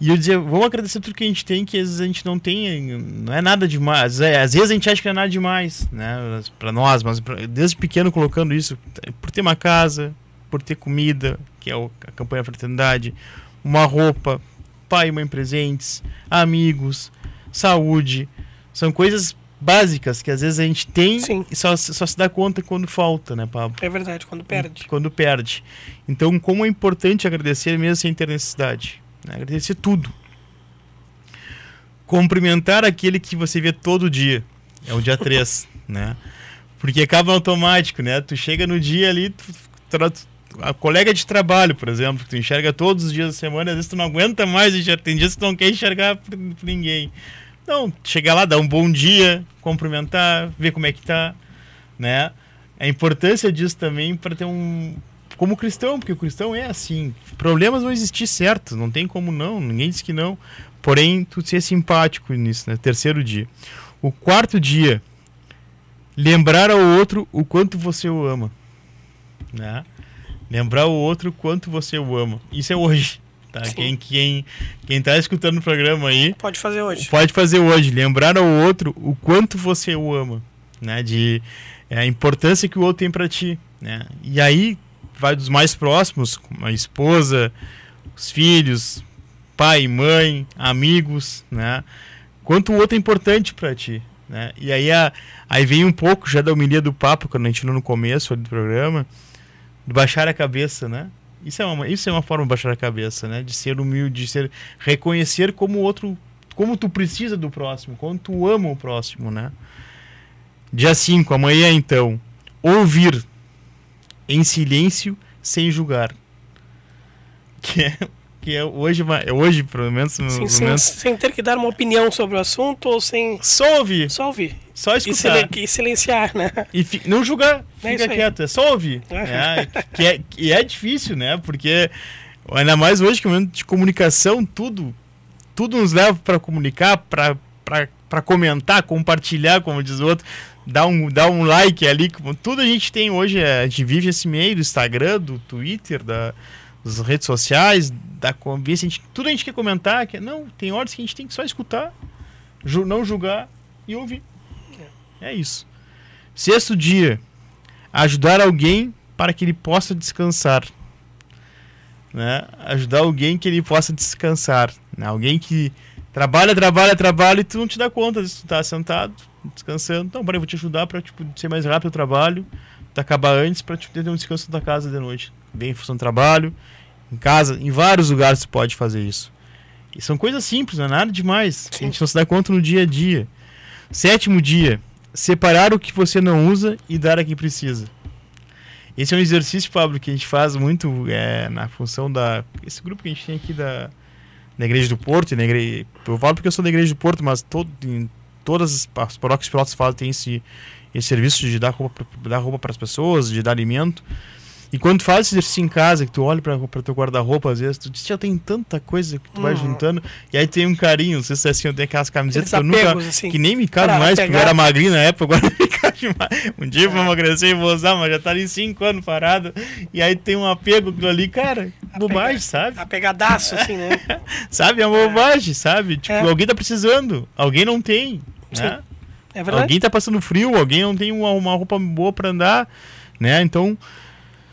e eu dizia, vamos agradecer tudo que a gente tem, que às vezes a gente não tem, não é nada demais, é, às vezes a gente acha que não é nada demais, né, para nós, mas pra, desde pequeno colocando isso, por ter uma casa, por ter comida, que é o, a campanha da fraternidade, uma roupa, pai e mãe presentes, amigos, saúde, são coisas básicas, que às vezes a gente tem Sim. e só, só se dá conta quando falta, né, Pablo? É verdade, quando perde. Quando perde. Então, como é importante agradecer mesmo sem ter necessidade. Né? Agradecer tudo. Cumprimentar aquele que você vê todo dia. É o dia três, né? Porque acaba automático, né? Tu chega no dia ali, tu, tu, tu, a colega de trabalho, por exemplo, que tu enxerga todos os dias da semana, às vezes tu não aguenta mais, já tem dias que tu não quer enxergar por, por ninguém. Então, chegar lá, dar um bom dia, cumprimentar, ver como é que tá, né? A importância disso também para ter um... Como cristão, porque o cristão é assim. Problemas vão existir, certo? Não tem como não, ninguém diz que não. Porém, tu ser simpático nisso, né? Terceiro dia. O quarto dia, lembrar ao outro o quanto você o ama, né? Lembrar ao outro o quanto você o ama. Isso é hoje. Tá, quem, quem, quem tá escutando o programa aí pode fazer hoje, pode fazer hoje lembrar ao outro o quanto você o ama, né? De é, a importância que o outro tem para ti, né? E aí vai dos mais próximos, como a esposa, os filhos, pai, mãe, amigos, né? Quanto o outro é importante para ti, né? E aí, a, aí vem um pouco já da homilia do Papa, quando a gente leu no começo do programa, do baixar a cabeça, né? Isso é uma, isso é uma forma de baixar a cabeça, né? De ser humilde, de ser, reconhecer como o outro, como tu precisa do próximo, como tu ama o próximo, né? dia cinco, amanhã então. Ouvir em silêncio, sem julgar. Que é, que é hoje, hoje, pelo menos... Sim, pelo sem, menos... sem ter que dar uma opinião sobre o assunto, ou sem... Só ouvir. Só ouvir. Só escutar. E, sil- e silenciar, né? E fi- não julgar. Não fica é quieto. É só ouvir. É, que é, que é difícil, né? Porque, ainda mais hoje, que o momento de comunicação, tudo, tudo nos leva para comunicar, para... para comentar, compartilhar, como diz o outro, dar um, dar um like ali. Tudo a gente tem hoje, a gente vive esse meio do Instagram, do Twitter, da, das redes sociais, da convivência. A gente, tudo a gente quer comentar. Que, não, tem horas que a gente tem que só escutar, ju, não julgar e ouvir. É isso. Sexto dia, ajudar alguém para que ele possa descansar. Né? Ajudar alguém que ele possa descansar. Né? Alguém que... Trabalha, trabalha, trabalha e tu não te dá conta se tu tá sentado, descansando. Então, peraí, vou te ajudar pra tipo, ser mais rápido o trabalho, tu acabar antes pra tipo, ter um descanso da casa de noite. Bem em função do trabalho, em casa, em vários lugares tu pode fazer isso. E são coisas simples, não é nada demais. Sim. A gente não se dá conta no dia a dia. Sétimo dia, separar o que você não usa e dar a quem precisa. Esse é um exercício, Pablo, que a gente faz muito é, na função da... Esse grupo que a gente tem aqui da... na Igreja do Porto, na igreja, eu falo porque eu sou da Igreja do Porto, mas todo, em todas as paróquias e Pelotas fazem, tem esse, esse serviço de dar roupa para roupa as pessoas, de dar alimento. E quando tu faz esse exercício em casa, que tu olha para o teu guarda-roupa, às vezes, tu diz, já tem tanta coisa que tu uhum. vai juntando, e aí tem um carinho, não sei se é assim, eu tenho aquelas camisetas apegos, que eu nunca, assim, que nem me cabe mais, pegar. Porque eu era magrinho na época, agora não me cabe mais. Um dia eu vou emagrecer e vou usar, mas já tá ali cinco anos parado, e aí tem um apego ali, cara, apega, bobagem, sabe? Apegadaço, assim, né? Sabe, é uma é. bobagem, sabe? Tipo, é. alguém tá precisando, alguém não tem, né? É verdade. Alguém tá passando frio, alguém não tem uma, uma roupa boa pra andar, né? Então...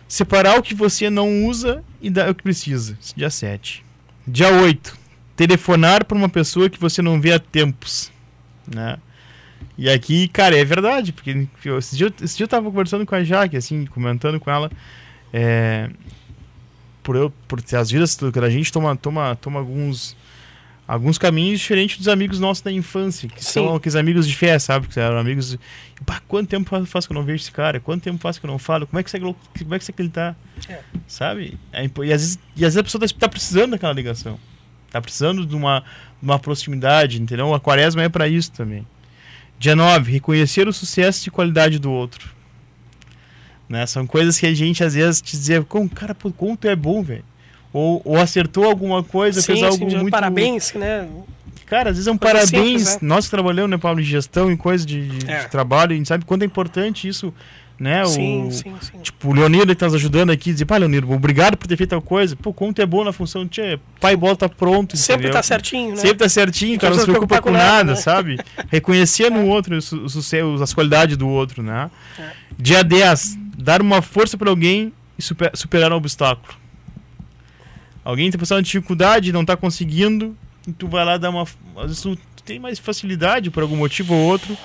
Separar o que você não usa e dar o que precisa. dia sete. dia oito. Telefonar para uma pessoa que você não vê há tempos. Né? E aqui, cara, é verdade. Porque esse dia, esse dia eu estava conversando com a Jaque, assim, comentando com ela. É, por eu, por as vidas da gente toma, toma, toma alguns, alguns caminhos diferentes dos amigos nossos da infância. Que Sim. são aqueles amigos de fé, sabe? Que eram amigos... Bah, quanto tempo faz que eu não vejo esse cara? Quanto tempo faz que eu não falo? Como é que você, como é que, você que ele tá? É. Sabe? E às, vezes, e às vezes a pessoa tá, tá precisando daquela ligação. Tá precisando de uma, uma proximidade, entendeu? A quaresma é para isso também. dia nove, reconhecer o sucesso e qualidade do outro. Né? São coisas que a gente às vezes te dizer, como, cara, pô, como tu é bom, velho. Ou, ou acertou alguma coisa, sim, fez algo sim, muito... Parabéns, né? Cara, às vezes é um coisa parabéns, simples, né? Nós que trabalhamos, né, Pablo, em gestão, em coisa de, de, é. de trabalho, a gente sabe quanto é importante isso, né? Sim, o, sim, sim. Tipo, o Leonir, ele tá nos ajudando aqui, dizer, pá, Leonir, obrigado por ter feito tal coisa, pô, quanto é bom na função, tchê, pai bola tá pronto, sempre entendeu? Tá certinho, né? Sempre tá certinho, cara, não se preocupa com nada, né? Sabe? Reconhecer é. no outro o sucesso, as qualidades do outro, né? É. dia dez, dar uma força para alguém e super, superar um obstáculo. Alguém tá passando dificuldade, não tá conseguindo... E tu vai lá dar uma... Às vezes tu tem mais facilidade por algum motivo ou outro,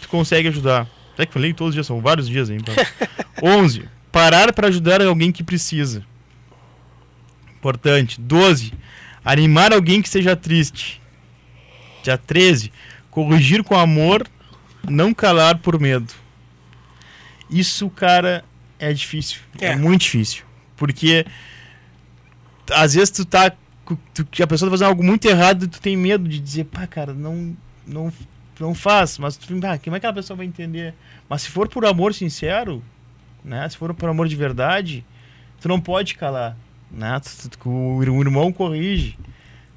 tu consegue ajudar. Até que falei todos os dias, são vários dias aí. onze. Parar para ajudar alguém que precisa. Importante. doze. Animar alguém que seja triste. dia treze. Corrigir com amor, não calar por medo. Isso, cara, é difícil. É, é muito difícil. Porque às vezes tu tá... que a pessoa tá fazendo algo muito errado e tu tem medo de dizer, pá, cara, não, não, não faz, mas tu, ah, como é que a pessoa vai entender? Mas se for por amor sincero, né, se for por amor de verdade, tu não pode calar, né, tu, tu, o irmão corrige,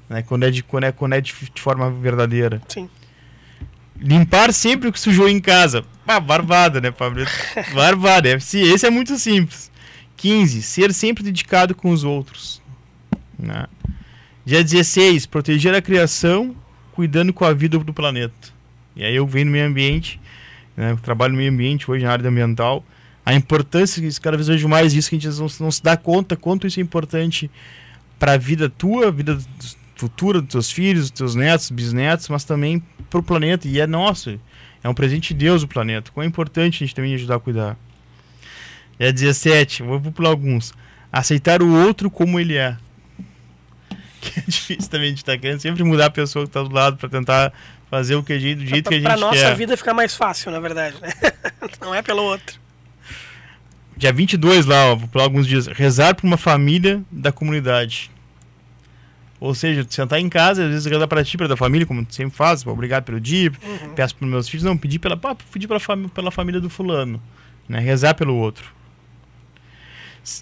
né, quando é de, quando é, quando é de, de forma verdadeira. Sim. Limpar sempre o que sujou em casa. Ah, barbada, né, Pablo? Barbada, esse é muito simples. quinze. Ser sempre dedicado com os outros, né? dia dezesseis, proteger a criação, cuidando com a vida do planeta. E aí eu venho no meio ambiente, né, eu trabalho no meio ambiente hoje na área ambiental, a importância, cada vez vejo mais isso, que a gente não, não se dá conta quanto isso é importante para a vida tua, vida futura dos teus filhos, dos teus netos, bisnetos, mas também para o planeta, e é nosso, é um presente de Deus o planeta, quão é importante a gente também ajudar a cuidar. dia dezessete, vou pular alguns. aceitar o outro como ele é. Que é difícil também, de estar querendo sempre mudar a pessoa que está do lado para tentar fazer o que a gente, do jeito pra, que a gente pra quer. Para nossa vida ficar mais fácil, na verdade, né? Não é pelo outro. Dia vinte e dois lá, ó, vou pular alguns dias. Rezar por uma família da comunidade. Ou seja, sentar em casa, às vezes rezar para ti, para da família, como sempre faz, obrigado pelo dia, uhum. peço para meus filhos, não, pedir pela, pedi pela, fam- pela família do fulano, né? Rezar pelo outro.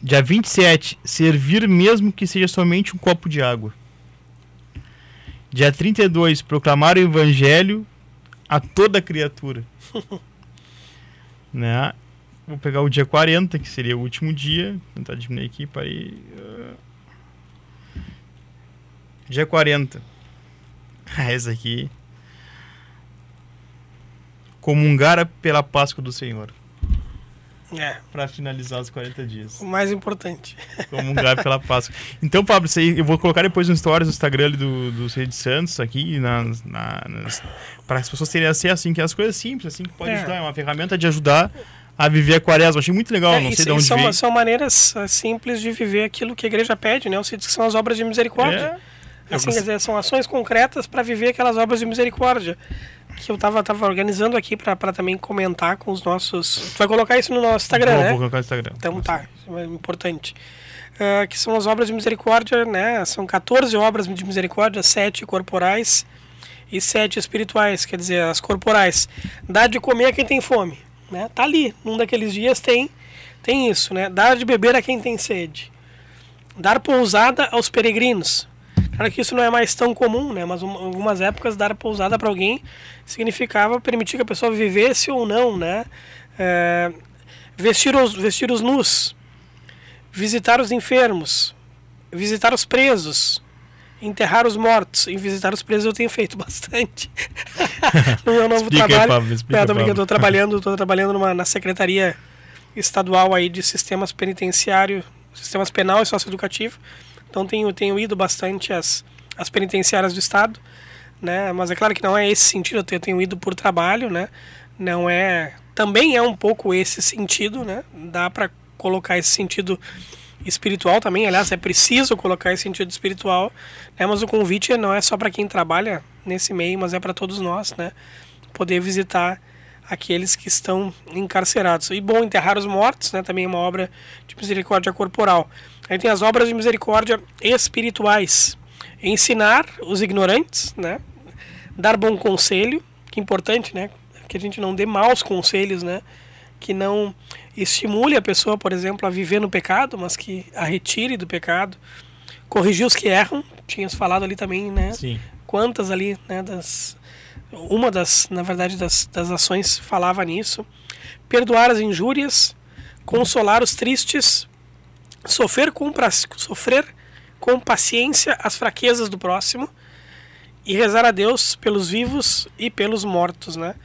Dia vinte e sete, servir mesmo que seja somente um copo de água. Dia trinta e dois, proclamar o evangelho a toda criatura. Né? Vou pegar o dia quarenta, que seria o último dia. Vou tentar diminuir aqui, parei. Dia quarenta. Ah, essa aqui. Comungar pela Páscoa do Senhor. É. Para finalizar os quarenta dias. O mais importante. Comungar pela Páscoa. Então, Pablo, isso aí eu vou colocar depois no stories do Instagram ali do, do Sede Santos aqui, na, na, para as pessoas terem acesso, assim, que é as coisas simples, assim, que pode é. ajudar. É uma ferramenta de ajudar a viver a quaresma. Achei muito legal, é, não isso, sei de onde são, veio. São maneiras simples de viver aquilo que a igreja pede, né? Os sítios que são as obras de misericórdia. É. Assim, quer dizer, são ações concretas para viver aquelas obras de misericórdia que eu tava, tava organizando aqui para também comentar com os nossos... Tu vai colocar isso no nosso Instagram, vou, né? Vou colocar no Instagram. Então tá, isso é importante. Uh, que são as obras de misericórdia, né? São catorze obras de misericórdia, sete corporais e sete espirituais, quer dizer, as corporais. Dá de comer a quem tem fome, né? Tá ali, num daqueles dias tem, tem isso, né? Dar de beber a quem tem sede. Dar pousada aos peregrinos. Claro que isso não é mais tão comum, né? Mas em algumas épocas dar pousada para alguém significava permitir que a pessoa vivesse ou não, né? É, vestir, os, vestir os nus, visitar os enfermos, visitar os presos, enterrar os mortos. E visitar os presos eu tenho feito bastante no meu novo explica trabalho. Aí, Pablo, explica, Pablo. Eu estou trabalhando, tô trabalhando numa, na Secretaria Estadual aí de Sistemas Penitenciário, Sistemas Penal e Socioeducativo. Então tenho, tenho ido bastante às, às penitenciárias do Estado, né? Mas é claro que não é esse sentido, eu tenho, eu tenho ido por trabalho, né? Não é, também é um pouco esse sentido, né? Dá para colocar esse sentido espiritual também, aliás, é preciso colocar esse sentido espiritual, né? Mas o convite não é só para quem trabalha nesse meio, mas é para todos nós, né? Poder visitar aqueles que estão encarcerados. E bom, enterrar os mortos, né? Também é uma obra de misericórdia corporal. Aí tem as obras de misericórdia espirituais. Ensinar os ignorantes, né? Dar bom conselho, que é importante, né? Que a gente não dê maus conselhos, né? Que não estimule a pessoa, por exemplo, a viver no pecado, mas que a retire do pecado. Corrigir os que erram. Tinhas falado ali também, né? Sim. Quantas ali, né? Das... Uma das, na verdade, das, das ações falava nisso. Perdoar as injúrias, consolar os tristes, sofrer com, pra, sofrer com paciência as fraquezas do próximo e rezar a Deus pelos vivos e pelos mortos, né?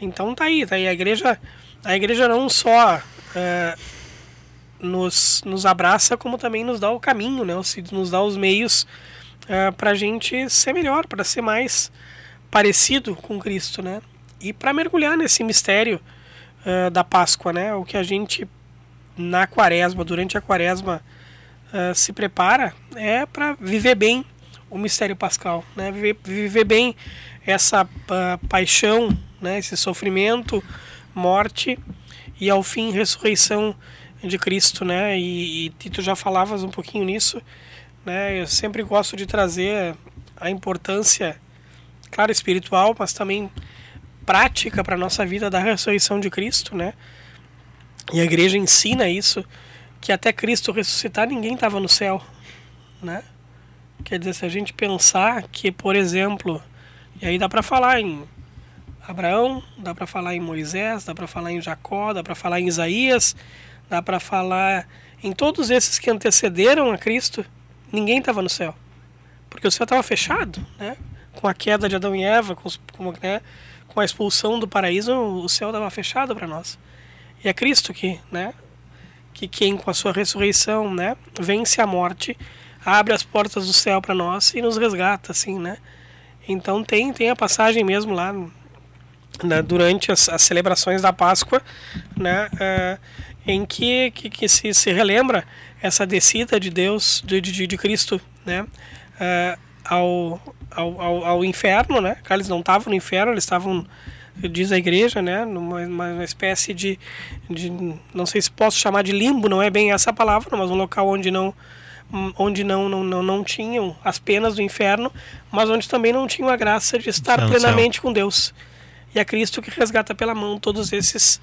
Então tá aí, tá aí. A igreja, a igreja não só é, nos, nos abraça, como também nos dá o caminho, né? Nos dá os meios é, pra gente ser melhor, pra ser mais... parecido com Cristo, né? E para mergulhar nesse mistério uh, da Páscoa, né? O que a gente na Quaresma, durante a Quaresma, uh, se prepara é para viver bem o mistério pascal, né? Viver, viver bem essa uh, paixão, né? Esse sofrimento, morte e ao fim ressurreição de Cristo, né? E, e, e tu já falavas um pouquinho nisso, né? Eu sempre gosto de trazer a importância, claro, espiritual, mas também prática para a nossa vida da ressurreição de Cristo, né? E a igreja ensina isso, que até Cristo ressuscitar ninguém estava no céu, né? Quer dizer, se a gente pensar que, por exemplo, e aí dá para falar em Abraão, dá para falar em Moisés, dá para falar em Jacó, dá para falar em Isaías, dá para falar em todos esses que antecederam a Cristo, ninguém estava no céu, porque o céu estava fechado, né? Com a queda de Adão e Eva, com, com, né, com a expulsão do paraíso, o céu estava fechado para nós. E é Cristo que, né, que quem com a sua ressurreição, né, vence a morte, abre as portas do céu para nós e nos resgata, assim, né? Então tem, tem a passagem mesmo lá, né, durante as, as celebrações da Páscoa, né? Uh, em que, que, que se, se relembra essa descida de Deus, de, de, de Cristo, né? Uh, ao, ao, ao inferno, né? Eles não estavam no inferno, eles estavam, diz a igreja, né, numa uma espécie de, de, não sei se posso chamar de limbo, não é bem essa palavra, mas um local onde não, onde não, não, não, não tinham as penas do inferno, mas onde também não tinham a graça de estar então, plenamente céu. com Deus. E é Cristo que resgata pela mão todos esses,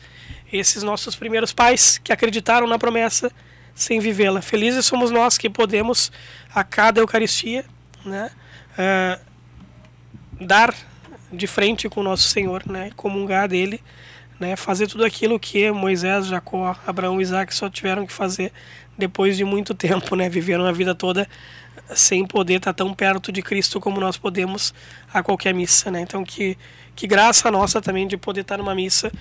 esses nossos primeiros pais que acreditaram na promessa sem vivê-la. Felizes somos nós que podemos, a cada Eucaristia, né, uh, dar de frente com o nosso Senhor, né, comungar dele, né, fazer tudo aquilo que Moisés, Jacó, Abraão e Isaac só tiveram que fazer depois de muito tempo, né, viveram a vida toda sem poder estar tão perto de Cristo como nós podemos a qualquer missa, né. Então que, que graça nossa também de poder estar numa missa,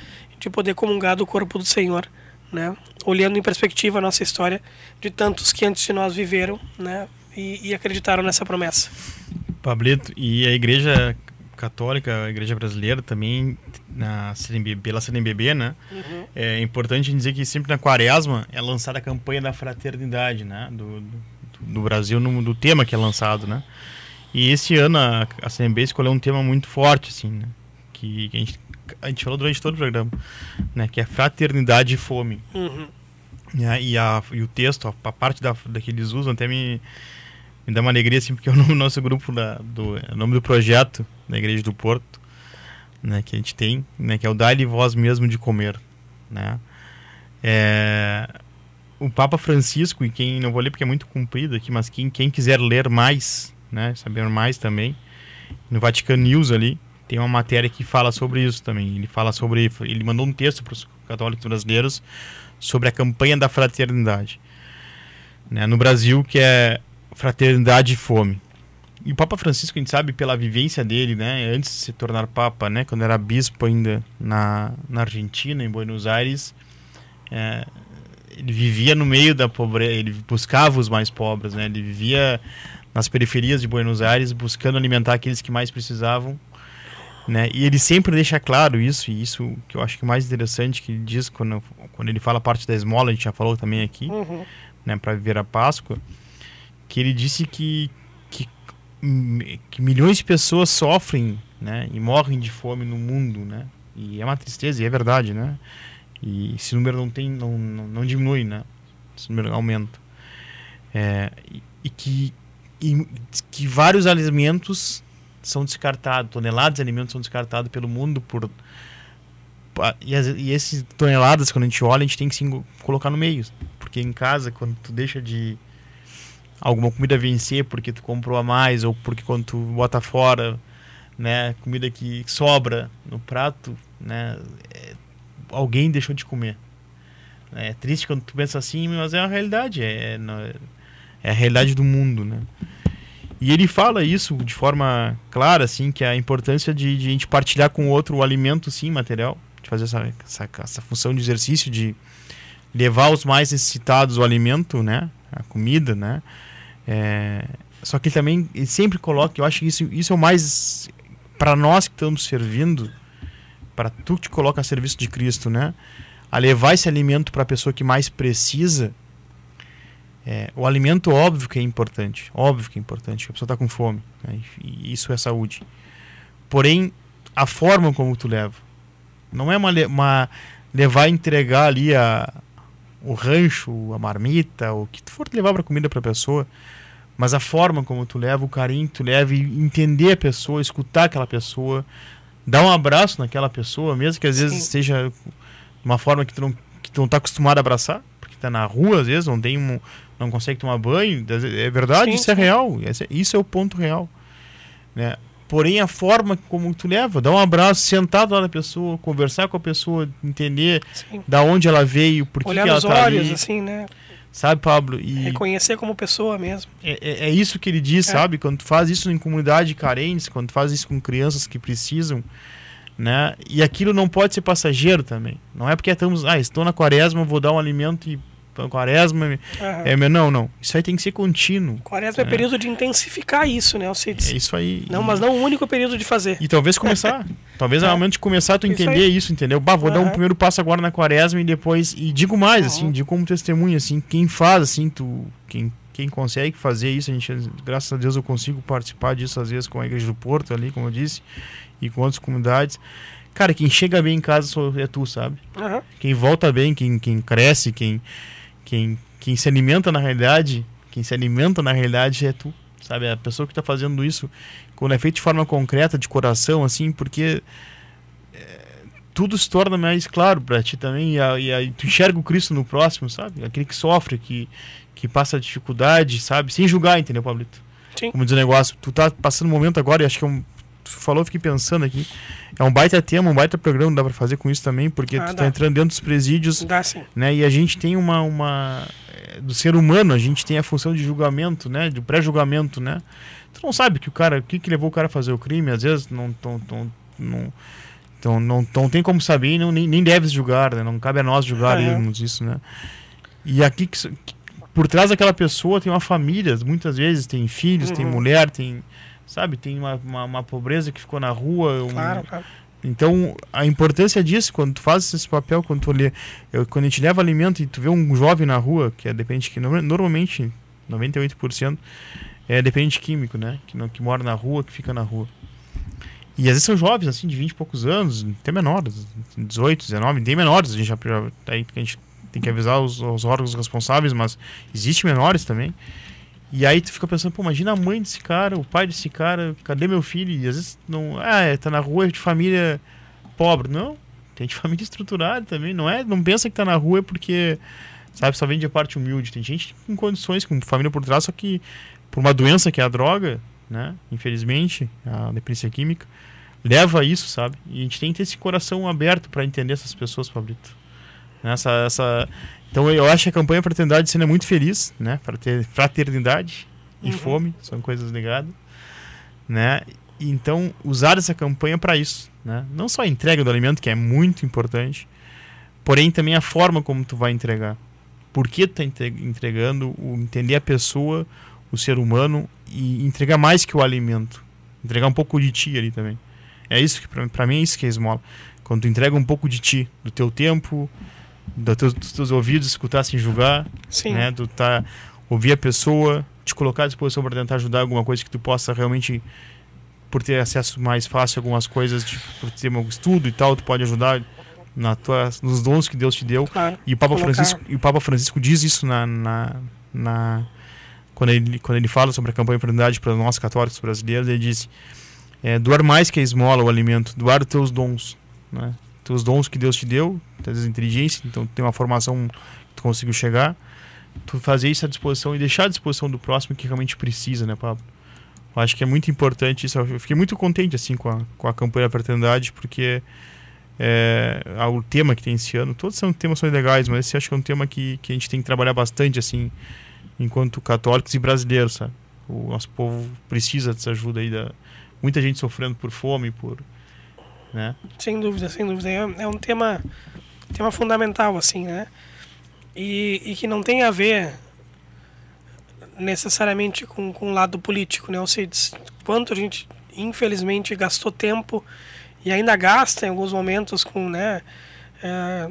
de poder comungar do corpo do Senhor, né, olhando em perspectiva a nossa história de tantos que antes de nós viveram, né, e, e acreditaram nessa promessa. Pablito, e a igreja católica, a igreja brasileira também, na C N B B, pela C N B B, né? Uhum. É importante dizer que sempre na quaresma é lançada a campanha da fraternidade, né? Do, do, do Brasil, no, do tema que é lançado, né? E esse ano a, a C N B B escolheu um tema muito forte, assim, né? Que, que a, gente, a gente falou durante todo o programa, né? Que é fraternidade e fome. Uhum. E, a, e, a, e o texto, a, a parte da, da que eles usam até me... Me dá uma alegria, assim, porque é o nome do nosso grupo, da, do, é o nome do projeto da Igreja do Porto, né, que a gente tem, né, que é o Dai-lhe Vós Mesmo de Comer, né. É, o Papa Francisco, e quem, não vou ler porque é muito comprido aqui, mas quem, quem quiser ler mais, né, saber mais também, no Vaticano News ali, tem uma matéria que fala sobre isso também. Ele fala sobre, ele mandou um texto para os católicos brasileiros sobre a campanha da fraternidade, né, no Brasil, que é fraternidade e fome. E o Papa Francisco, a gente sabe pela vivência dele, né, antes de se tornar Papa, né, quando era bispo ainda na, na Argentina, em Buenos Aires, é, ele vivia no meio da pobreza, ele buscava os mais pobres, né, ele vivia nas periferias de Buenos Aires buscando alimentar aqueles que mais precisavam, né, e ele sempre deixa claro isso, e isso que eu acho que é mais interessante que ele diz quando, quando ele fala a parte da esmola, a gente já falou também aqui, uhum, né, para viver a Páscoa, que ele disse que, que, que milhões de pessoas sofrem, né, e morrem de fome no mundo, né, e é uma tristeza, e é verdade, né, e esse número não, tem, não, não, não diminui, né, esse número aumenta, é, e, e, que, e que vários alimentos são descartados, toneladas de alimentos são descartados pelo mundo, por, e, as, e essas toneladas, quando a gente olha, a gente tem que se colocar no meio, porque em casa, quando tu deixa de alguma comida vencer porque tu comprou a mais, ou porque quando tu bota fora, né, comida que sobra no prato, né, é, alguém deixou de comer. É triste quando tu pensa assim, mas é a realidade, é, é a realidade do mundo, né. E ele fala isso de forma clara, assim, que a importância de, de a gente partilhar com o outro o alimento, sim, material, de fazer essa, essa, essa função de exercício, de levar os mais necessitados o alimento, né, a comida, né. É, só que ele também ele sempre coloca, eu acho que isso, isso é o mais, para nós que estamos servindo, para tu que te coloca a serviço de Cristo, né, a levar esse alimento para a pessoa que mais precisa. É, o alimento, óbvio que é importante, óbvio que é importante, que a pessoa está com fome, né, e isso é saúde. Porém, a forma como tu leva, não é uma, uma levar e entregar ali a o rancho, a marmita, o que tu for levar para comida para a pessoa, mas a forma como tu leva, o carinho que tu leva, e entender a pessoa, escutar aquela pessoa, dar um abraço naquela pessoa, mesmo que às vezes Sim. seja uma forma que tu não que tu não tá acostumado a abraçar, porque tá na rua, às vezes não tem um, não consegue tomar banho, é verdade, Sim. isso é real, isso é o ponto real, né? Porém, a forma como tu leva, dar um abraço, sentar do lado da pessoa, conversar com a pessoa, entender Sim. da onde ela veio, por que ela tá ali. Olhar nos olhos, assim, né? Sabe, Pablo? E reconhecer como pessoa mesmo. É, é, é isso que ele diz, é. Sabe? Quando tu faz isso em comunidade carente, quando tu faz isso com crianças que precisam, né? E aquilo não pode ser passageiro também. Não é porque estamos, ah, estou na quaresma, vou dar um alimento e quaresma, uhum. é, não, não. Isso aí tem que ser contínuo. Quaresma é, é período de intensificar isso, né, Alcides? É isso aí. Não, mas não o único período de fazer. E talvez começar. Talvez é. realmente começar tu entender isso, isso entendeu? Bah, vou uhum. dar um primeiro passo agora na quaresma e depois... E digo mais, uhum. assim, digo como testemunha, assim, quem faz, assim, tu... Quem, quem consegue fazer isso, a gente, graças a Deus eu consigo participar disso às vezes com a Igreja do Porto ali, como eu disse, e com outras comunidades. Cara, quem chega bem em casa é tu, sabe? Uhum. Quem volta bem, quem, quem cresce, quem, quem, quem se alimenta na realidade, quem se alimenta na realidade é tu, sabe? É a pessoa que está fazendo isso, quando é feito de forma concreta, de coração, assim, porque... tudo se torna mais claro para ti também, e, a, e a, tu enxerga o Cristo no próximo, sabe? Aquele que sofre, que, que passa dificuldade, sabe? Sem julgar, entendeu, Pablito? Sim. Como diz o negócio, tu tá passando um momento agora, e acho que é um, tu falou, eu fiquei pensando aqui, é um baita tema, um baita programa, dá para fazer com isso também, porque ah, tu dá. tá entrando dentro dos presídios, dá, sim. né? E a gente tem uma, uma... do ser humano, a gente tem a função de julgamento, né? Do pré-julgamento, né? Tu não sabe que o cara, o que que levou o cara a fazer o crime, às vezes não... Tão, tão, não Então não, não tem como saber e não, nem, nem deve julgar, né? Não cabe a nós julgarmos ah, é. isso, né? E aqui, que, que, por trás daquela pessoa tem uma família, muitas vezes tem filhos, uhum. tem mulher, tem, sabe? Tem uma, uma, uma pobreza que ficou na rua. Um... Claro, claro. Então a importância disso, quando tu faz esse papel, quando tu lê, eu, quando a gente leva alimento e tu vê um jovem na rua, que é dependente, que normalmente noventa e oito por cento é dependente químico, né? Que, não, que mora na rua, que fica na rua. E às vezes são jovens, assim, de vinte e poucos anos, até menores, dezoito, dezenove, tem menores, a gente já, aí a gente tem que avisar os, os órgãos responsáveis, mas existe menores também. E aí tu fica pensando, pô, imagina a mãe desse cara, o pai desse cara, cadê meu filho? E às vezes não, ah, tá na rua de família pobre. Não, tem de família estruturada também, não é? Não pensa que tá na rua porque, sabe, só vem de parte humilde. Tem gente com condições, com família por trás, só que por uma doença que é a droga, né? Infelizmente, a dependência química leva a isso, sabe? E a gente tem que ter esse coração aberto para entender essas pessoas, Pablito. Essa, essa... Então eu acho que a campanha Fraternidade sendo muito feliz, né? Para ter fraternidade e uhum. fome, são coisas ligadas, né? Então usar essa campanha para isso, né? Não só a entrega do alimento, que é muito importante, porém também a forma como tu vai entregar. Por que tu está entregando, entender a pessoa, o ser humano, e entregar mais que o alimento, entregar um pouco de ti ali também. É isso que, pra, pra mim, é isso que é esmola. Quando tu entrega um pouco de ti, do teu tempo, do teu, dos teus ouvidos, escutar sem julgar, sim. né? Tu tá, ouvir a pessoa, te colocar à disposição para tentar ajudar alguma coisa que tu possa realmente, por ter acesso mais fácil a algumas coisas, tipo, por ter um estudo e tal, tu pode ajudar na tua, nos dons que Deus te deu. Claro, e, o Papa Francisco, e o Papa Francisco diz isso na... na, na Quando ele, quando ele fala sobre a campanha de fraternidade para nós católicos brasileiros, ele disse é, doar mais que a esmola, o alimento, doar os teus dons, né? Teus dons que Deus te deu, as inteligências, então tu tem uma formação que tu conseguiu chegar, tu fazer isso à disposição e deixar à disposição do próximo que realmente precisa, né, Pablo? Eu acho que é muito importante isso, eu fiquei muito contente assim com a, com a campanha da fraternidade, porque é, o tema que tem esse ano, todos são temas são legais, mas esse acho que é um tema que, que a gente tem que trabalhar bastante, assim, enquanto católicos e brasileiros, sabe? O nosso povo precisa dessa ajuda aí, da... muita gente sofrendo por fome, por, né? Sem dúvida, sem dúvida. É um tema, tema fundamental, assim, né? E, e que não tem a ver necessariamente com, com o lado político, né? Ou seja, quanto a gente, infelizmente, gastou tempo e ainda gasta em alguns momentos com, né? É,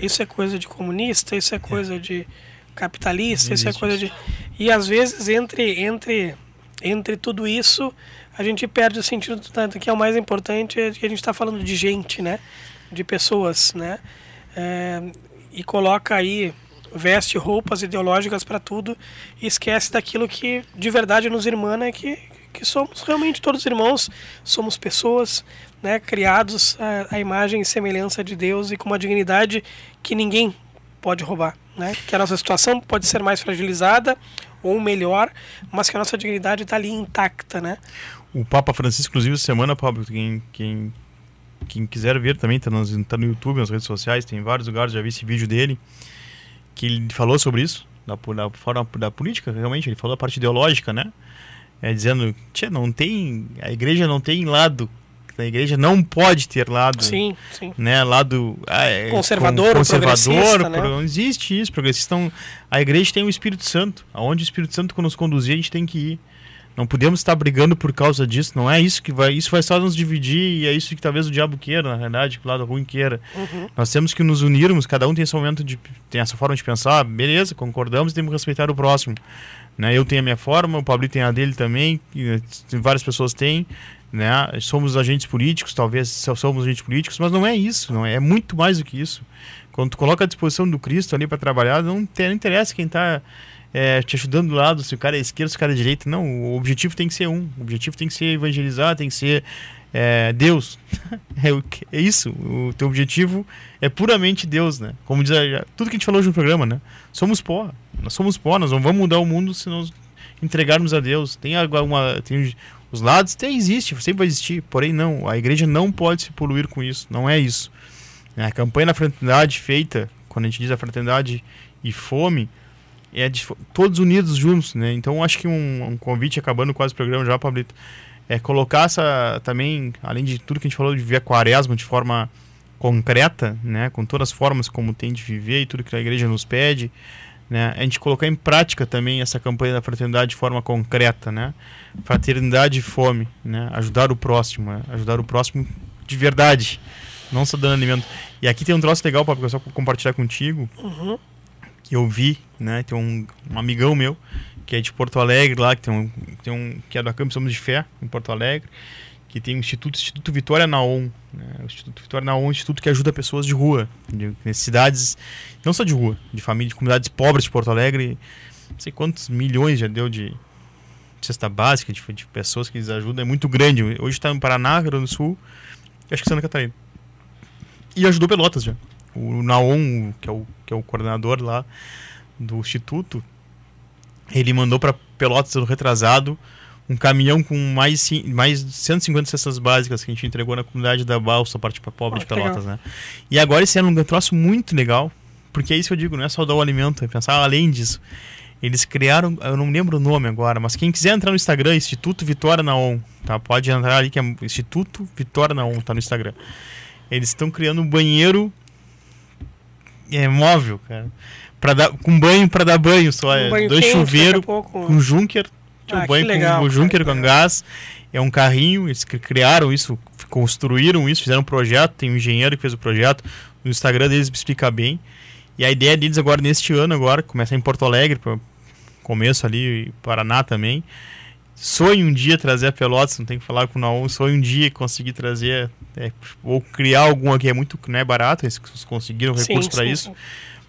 isso é coisa de comunista, isso é coisa é. de... capitalista, isso é coisa de... E às vezes entre, entre, entre tudo isso a gente perde o sentido do tanto, que é o mais importante, é que a gente está falando de gente, né? De pessoas, né? É, e coloca aí, veste roupas ideológicas para tudo e esquece daquilo que de verdade nos irmana, que, que somos realmente todos irmãos, somos pessoas, né? Criados à, à imagem e semelhança de Deus e com uma dignidade que ninguém pode roubar, né? Que a nossa situação pode ser mais fragilizada ou melhor, mas que a nossa dignidade está ali intacta, né? O Papa Francisco, inclusive, semana, Pablo, quem, quem, quem quiser ver também, está no, tá no YouTube, nas redes sociais, tem vários lugares, já vi esse vídeo dele, que ele falou sobre isso, da, da forma da política, realmente, ele falou da parte ideológica, né? É, dizendo, tchê, não tem, a igreja não tem lado, da igreja não pode ter lado, sim, sim. Né, lado é, conservador, com, conservador, né? Não existe isso, progressista. Não, a igreja tem o Espírito Santo, aonde o Espírito Santo nos conduzir, a gente tem que ir. Não podemos estar brigando por causa disso, não é isso que vai, isso vai só nos dividir, e é isso que talvez o diabo queira, na realidade, que o lado ruim queira. Uhum. Nós temos que nos unirmos, cada um tem esse momento de, tem essa forma de pensar, beleza, concordamos, temos que respeitar o próximo. Né? Eu tenho a minha forma, o Pablo tem a dele também, várias pessoas têm, né? Somos agentes políticos, talvez somos agentes políticos, mas não é isso, não é, é muito mais do que isso. Quando tu coloca à disposição do Cristo ali para trabalhar, não, te, não interessa quem está... É, te ajudando do lado, se o cara é esquerdo, se o cara é direito. Não, o objetivo tem que ser um. O objetivo tem que ser evangelizar, tem que ser é, Deus. É, o que, é isso. O teu objetivo é puramente Deus, né? Como diz a, tudo que a gente falou hoje no programa, né? Somos pó. Nós somos pó. Nós não vamos mudar o mundo se nós entregarmos a Deus. Tem alguma... Tem os lados, tem, existe. Sempre vai existir. Porém, não. A igreja não pode se poluir com isso. Não é isso. A campanha da fraternidade feita, quando a gente diz a fraternidade e fome... É de, todos unidos juntos, né? Então acho que um, um convite, acabando quase o programa já, Pablito, é colocar essa também, além de tudo que a gente falou de viver a quaresma de forma concreta, né? Com todas as formas como tem de viver e tudo que a igreja nos pede, né? A gente colocar em prática também essa campanha da fraternidade de forma concreta, né? Fraternidade e fome, né? Ajudar o próximo, né? Ajudar o próximo de verdade, não só dando alimento. E aqui tem um troço legal, Pablo, só compartilhar contigo. Uhum. Que eu vi, né, tem um, um amigão meu, que é de Porto Alegre lá, que, tem um, tem um, que é da Câmara Somos de Fé, em Porto Alegre, que tem o um Instituto, Instituto Vitória Naon, né, o Instituto Vitória Naon é um instituto que ajuda pessoas de rua, de necessidades, não só de rua, de família, de comunidades pobres de Porto Alegre, não sei quantos milhões já deu de, de cesta básica, de, de pessoas que eles ajudam, é muito grande, hoje está no Paraná, Rio Grande do Sul, acho que Santa Catarina, e ajudou Pelotas já. O Naon, que é o, que é o coordenador lá do Instituto, ele mandou para Pelotas no retrasado um caminhão com mais, mais cento e cinquenta cestas básicas que a gente entregou na comunidade da Balsa, parte pobre ah, de Pelotas, né? E agora esse é um troço muito legal, porque é isso que eu digo, não é só dar o alimento, é pensar além disso. Eles criaram, eu não lembro o nome agora, mas quem quiser entrar no Instagram, Instituto Vitória Naon, tá? Pode entrar ali, que é Instituto Vitória Naon, tá no Instagram. Eles estão criando um banheiro... É móvel, cara. Pra dar, com banho para dar banho só. Um banho dois chuveiros, um junker. Ah, um banho legal, com o junker com gás. É um carrinho. Eles criaram isso, construíram isso, fizeram um projeto. Tem um engenheiro que fez o projeto. No Instagram deles explica bem. E a ideia deles agora, neste ano, agora, começa em Porto Alegre, começo ali, Paraná também. Sonho um dia trazer a Pelotas, não tem que falar com o Naon, sonho um dia conseguir trazer, é, ou criar algum aqui, é muito, não é barato, eles conseguiram recursos para isso, sim.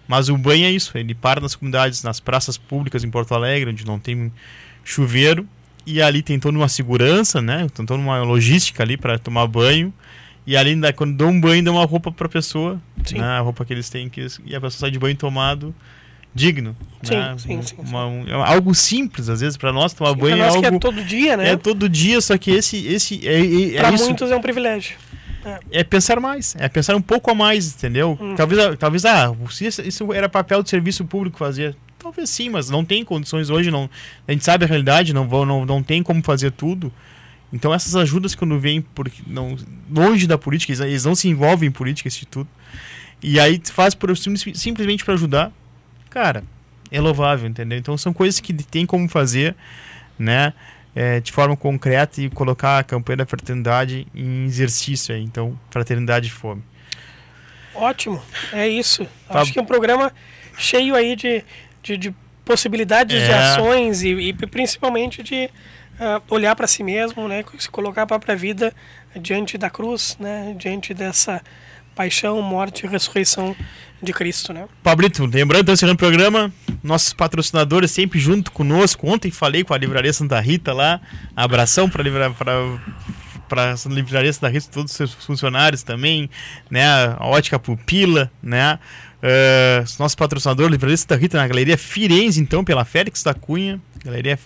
Mas o banho é isso, ele para nas comunidades, nas praças públicas em Porto Alegre, onde não tem chuveiro, e ali tem toda uma segurança, né, tem toda uma logística ali para tomar banho, e ali quando dão um banho, dão uma roupa para a pessoa, né, a roupa que eles têm, que eles, e a pessoa sai de banho tomado, digno, sim, né? sim, sim, uma, sim. Um, algo simples, às vezes, para nós tomar sim, banho nós é algo... Que é todo dia, né? É todo dia, só que esse... esse é, é, para é muitos é um privilégio. É. é pensar mais, é pensar um pouco a mais, entendeu? Hum. Talvez, talvez ah, isso era papel do serviço público fazer. Talvez sim, mas não tem condições hoje, não, a gente sabe a realidade, não, não, não tem como fazer tudo. Então essas ajudas quando vêm porque não, longe da política, eles, eles não se envolvem em política, esse tudo. E aí faz por, simplesmente para ajudar. Cara, é louvável, entendeu? Então são coisas que tem como fazer, né? É, de forma concreta e colocar a campanha da fraternidade em exercício aí. Então, fraternidade e fome. Ótimo, é isso. Tá. Acho que é um programa cheio aí de, de, de possibilidades é. de ações e, e principalmente de uh, olhar para si mesmo, né? Se colocar a própria vida diante da cruz, né? Diante dessa... Paixão, morte e ressurreição de Cristo, né? Pablito, lembrando, estamos encerrando o programa, nossos patrocinadores sempre junto conosco. Ontem falei com a Livraria Santa Rita lá, abração para livrar para para a Livraria Santa Rita, todos os seus funcionários também, né? A Ótica Pupila, né? Uh, nosso patrocinador, Livraria Santa Rita, na Galeria Firenze, então, pela Félix da Cunha, Galeria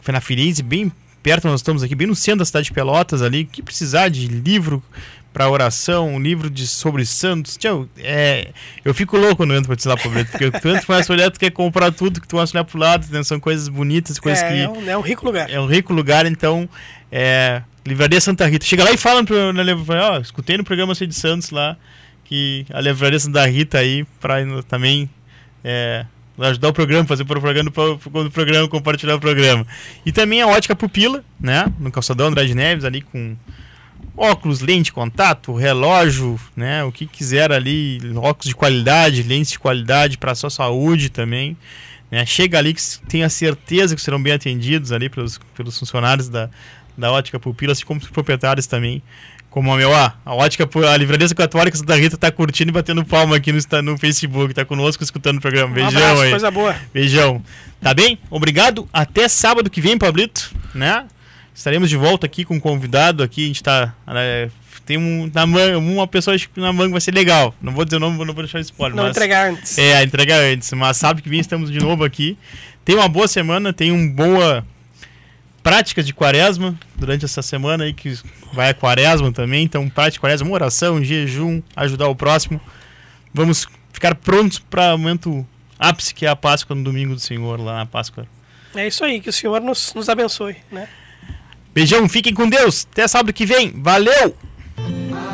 foi na Firenze, bem perto, nós estamos aqui, bem no centro da cidade de Pelotas, ali, que precisar de livro para oração, um livro de, sobre santos. Tchau, é, eu fico louco quando eu entro para te dar problema, porque tanto mais olhar, tu quer comprar tudo que tu acha olhar pro lado, né? São coisas bonitas, coisas é, que... É um, é um rico lugar. É um rico lugar, então, é, Livraria Santa Rita. Chega lá e fala pro, na, ó, escutei no programa Sede Santos lá, que a Livraria Santa Rita aí, pra também é, ajudar o programa, fazer propaganda do programa, compartilhar o programa. E também a Ótica Pupila, né? No calçadão Andrade Neves, ali com óculos, lente, contato, relógio, né? O que quiser ali, óculos de qualidade, lentes de qualidade para a sua saúde também. Né? Chega ali que tenha certeza que serão bem atendidos ali pelos, pelos funcionários da, da Ótica Pupila, assim como os proprietários também. Como a meu, ah, a Ótica, a Livraria Católica Santa Rita tá curtindo e batendo palma aqui no, no Facebook, tá conosco escutando o programa. Beijão, um abraço, aí. Coisa boa. Beijão. Tá bem? Obrigado. Até sábado que vem, Pablito, né? Estaremos de volta aqui com um convidado aqui, a gente tá... É, tem um, na manga, uma pessoa na manga vai ser legal. Não vou dizer o nome, não vou deixar spoiler. Não, mas, entregar antes. É, entregar antes. Mas sábado que vem estamos de novo aqui. Tem uma boa semana, tem uma boa... práticas de quaresma, durante essa semana aí que vai a quaresma também, então prática de quaresma, uma oração, um jejum, ajudar o próximo. Vamos ficar prontos para o momento ápice, que é a Páscoa, no domingo do Senhor, lá na Páscoa. É isso aí, que o Senhor nos, nos abençoe, né? Beijão, fiquem com Deus, até sábado que vem, valeu!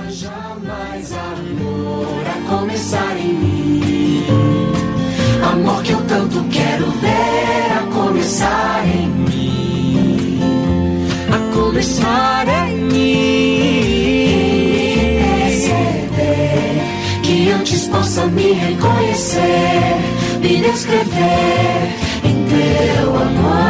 Haja mais amor a começar em mim, amor que eu tanto quero ver a começar em mim. Começar em mim, perceber que antes possa me reconhecer, me descrever em teu amor.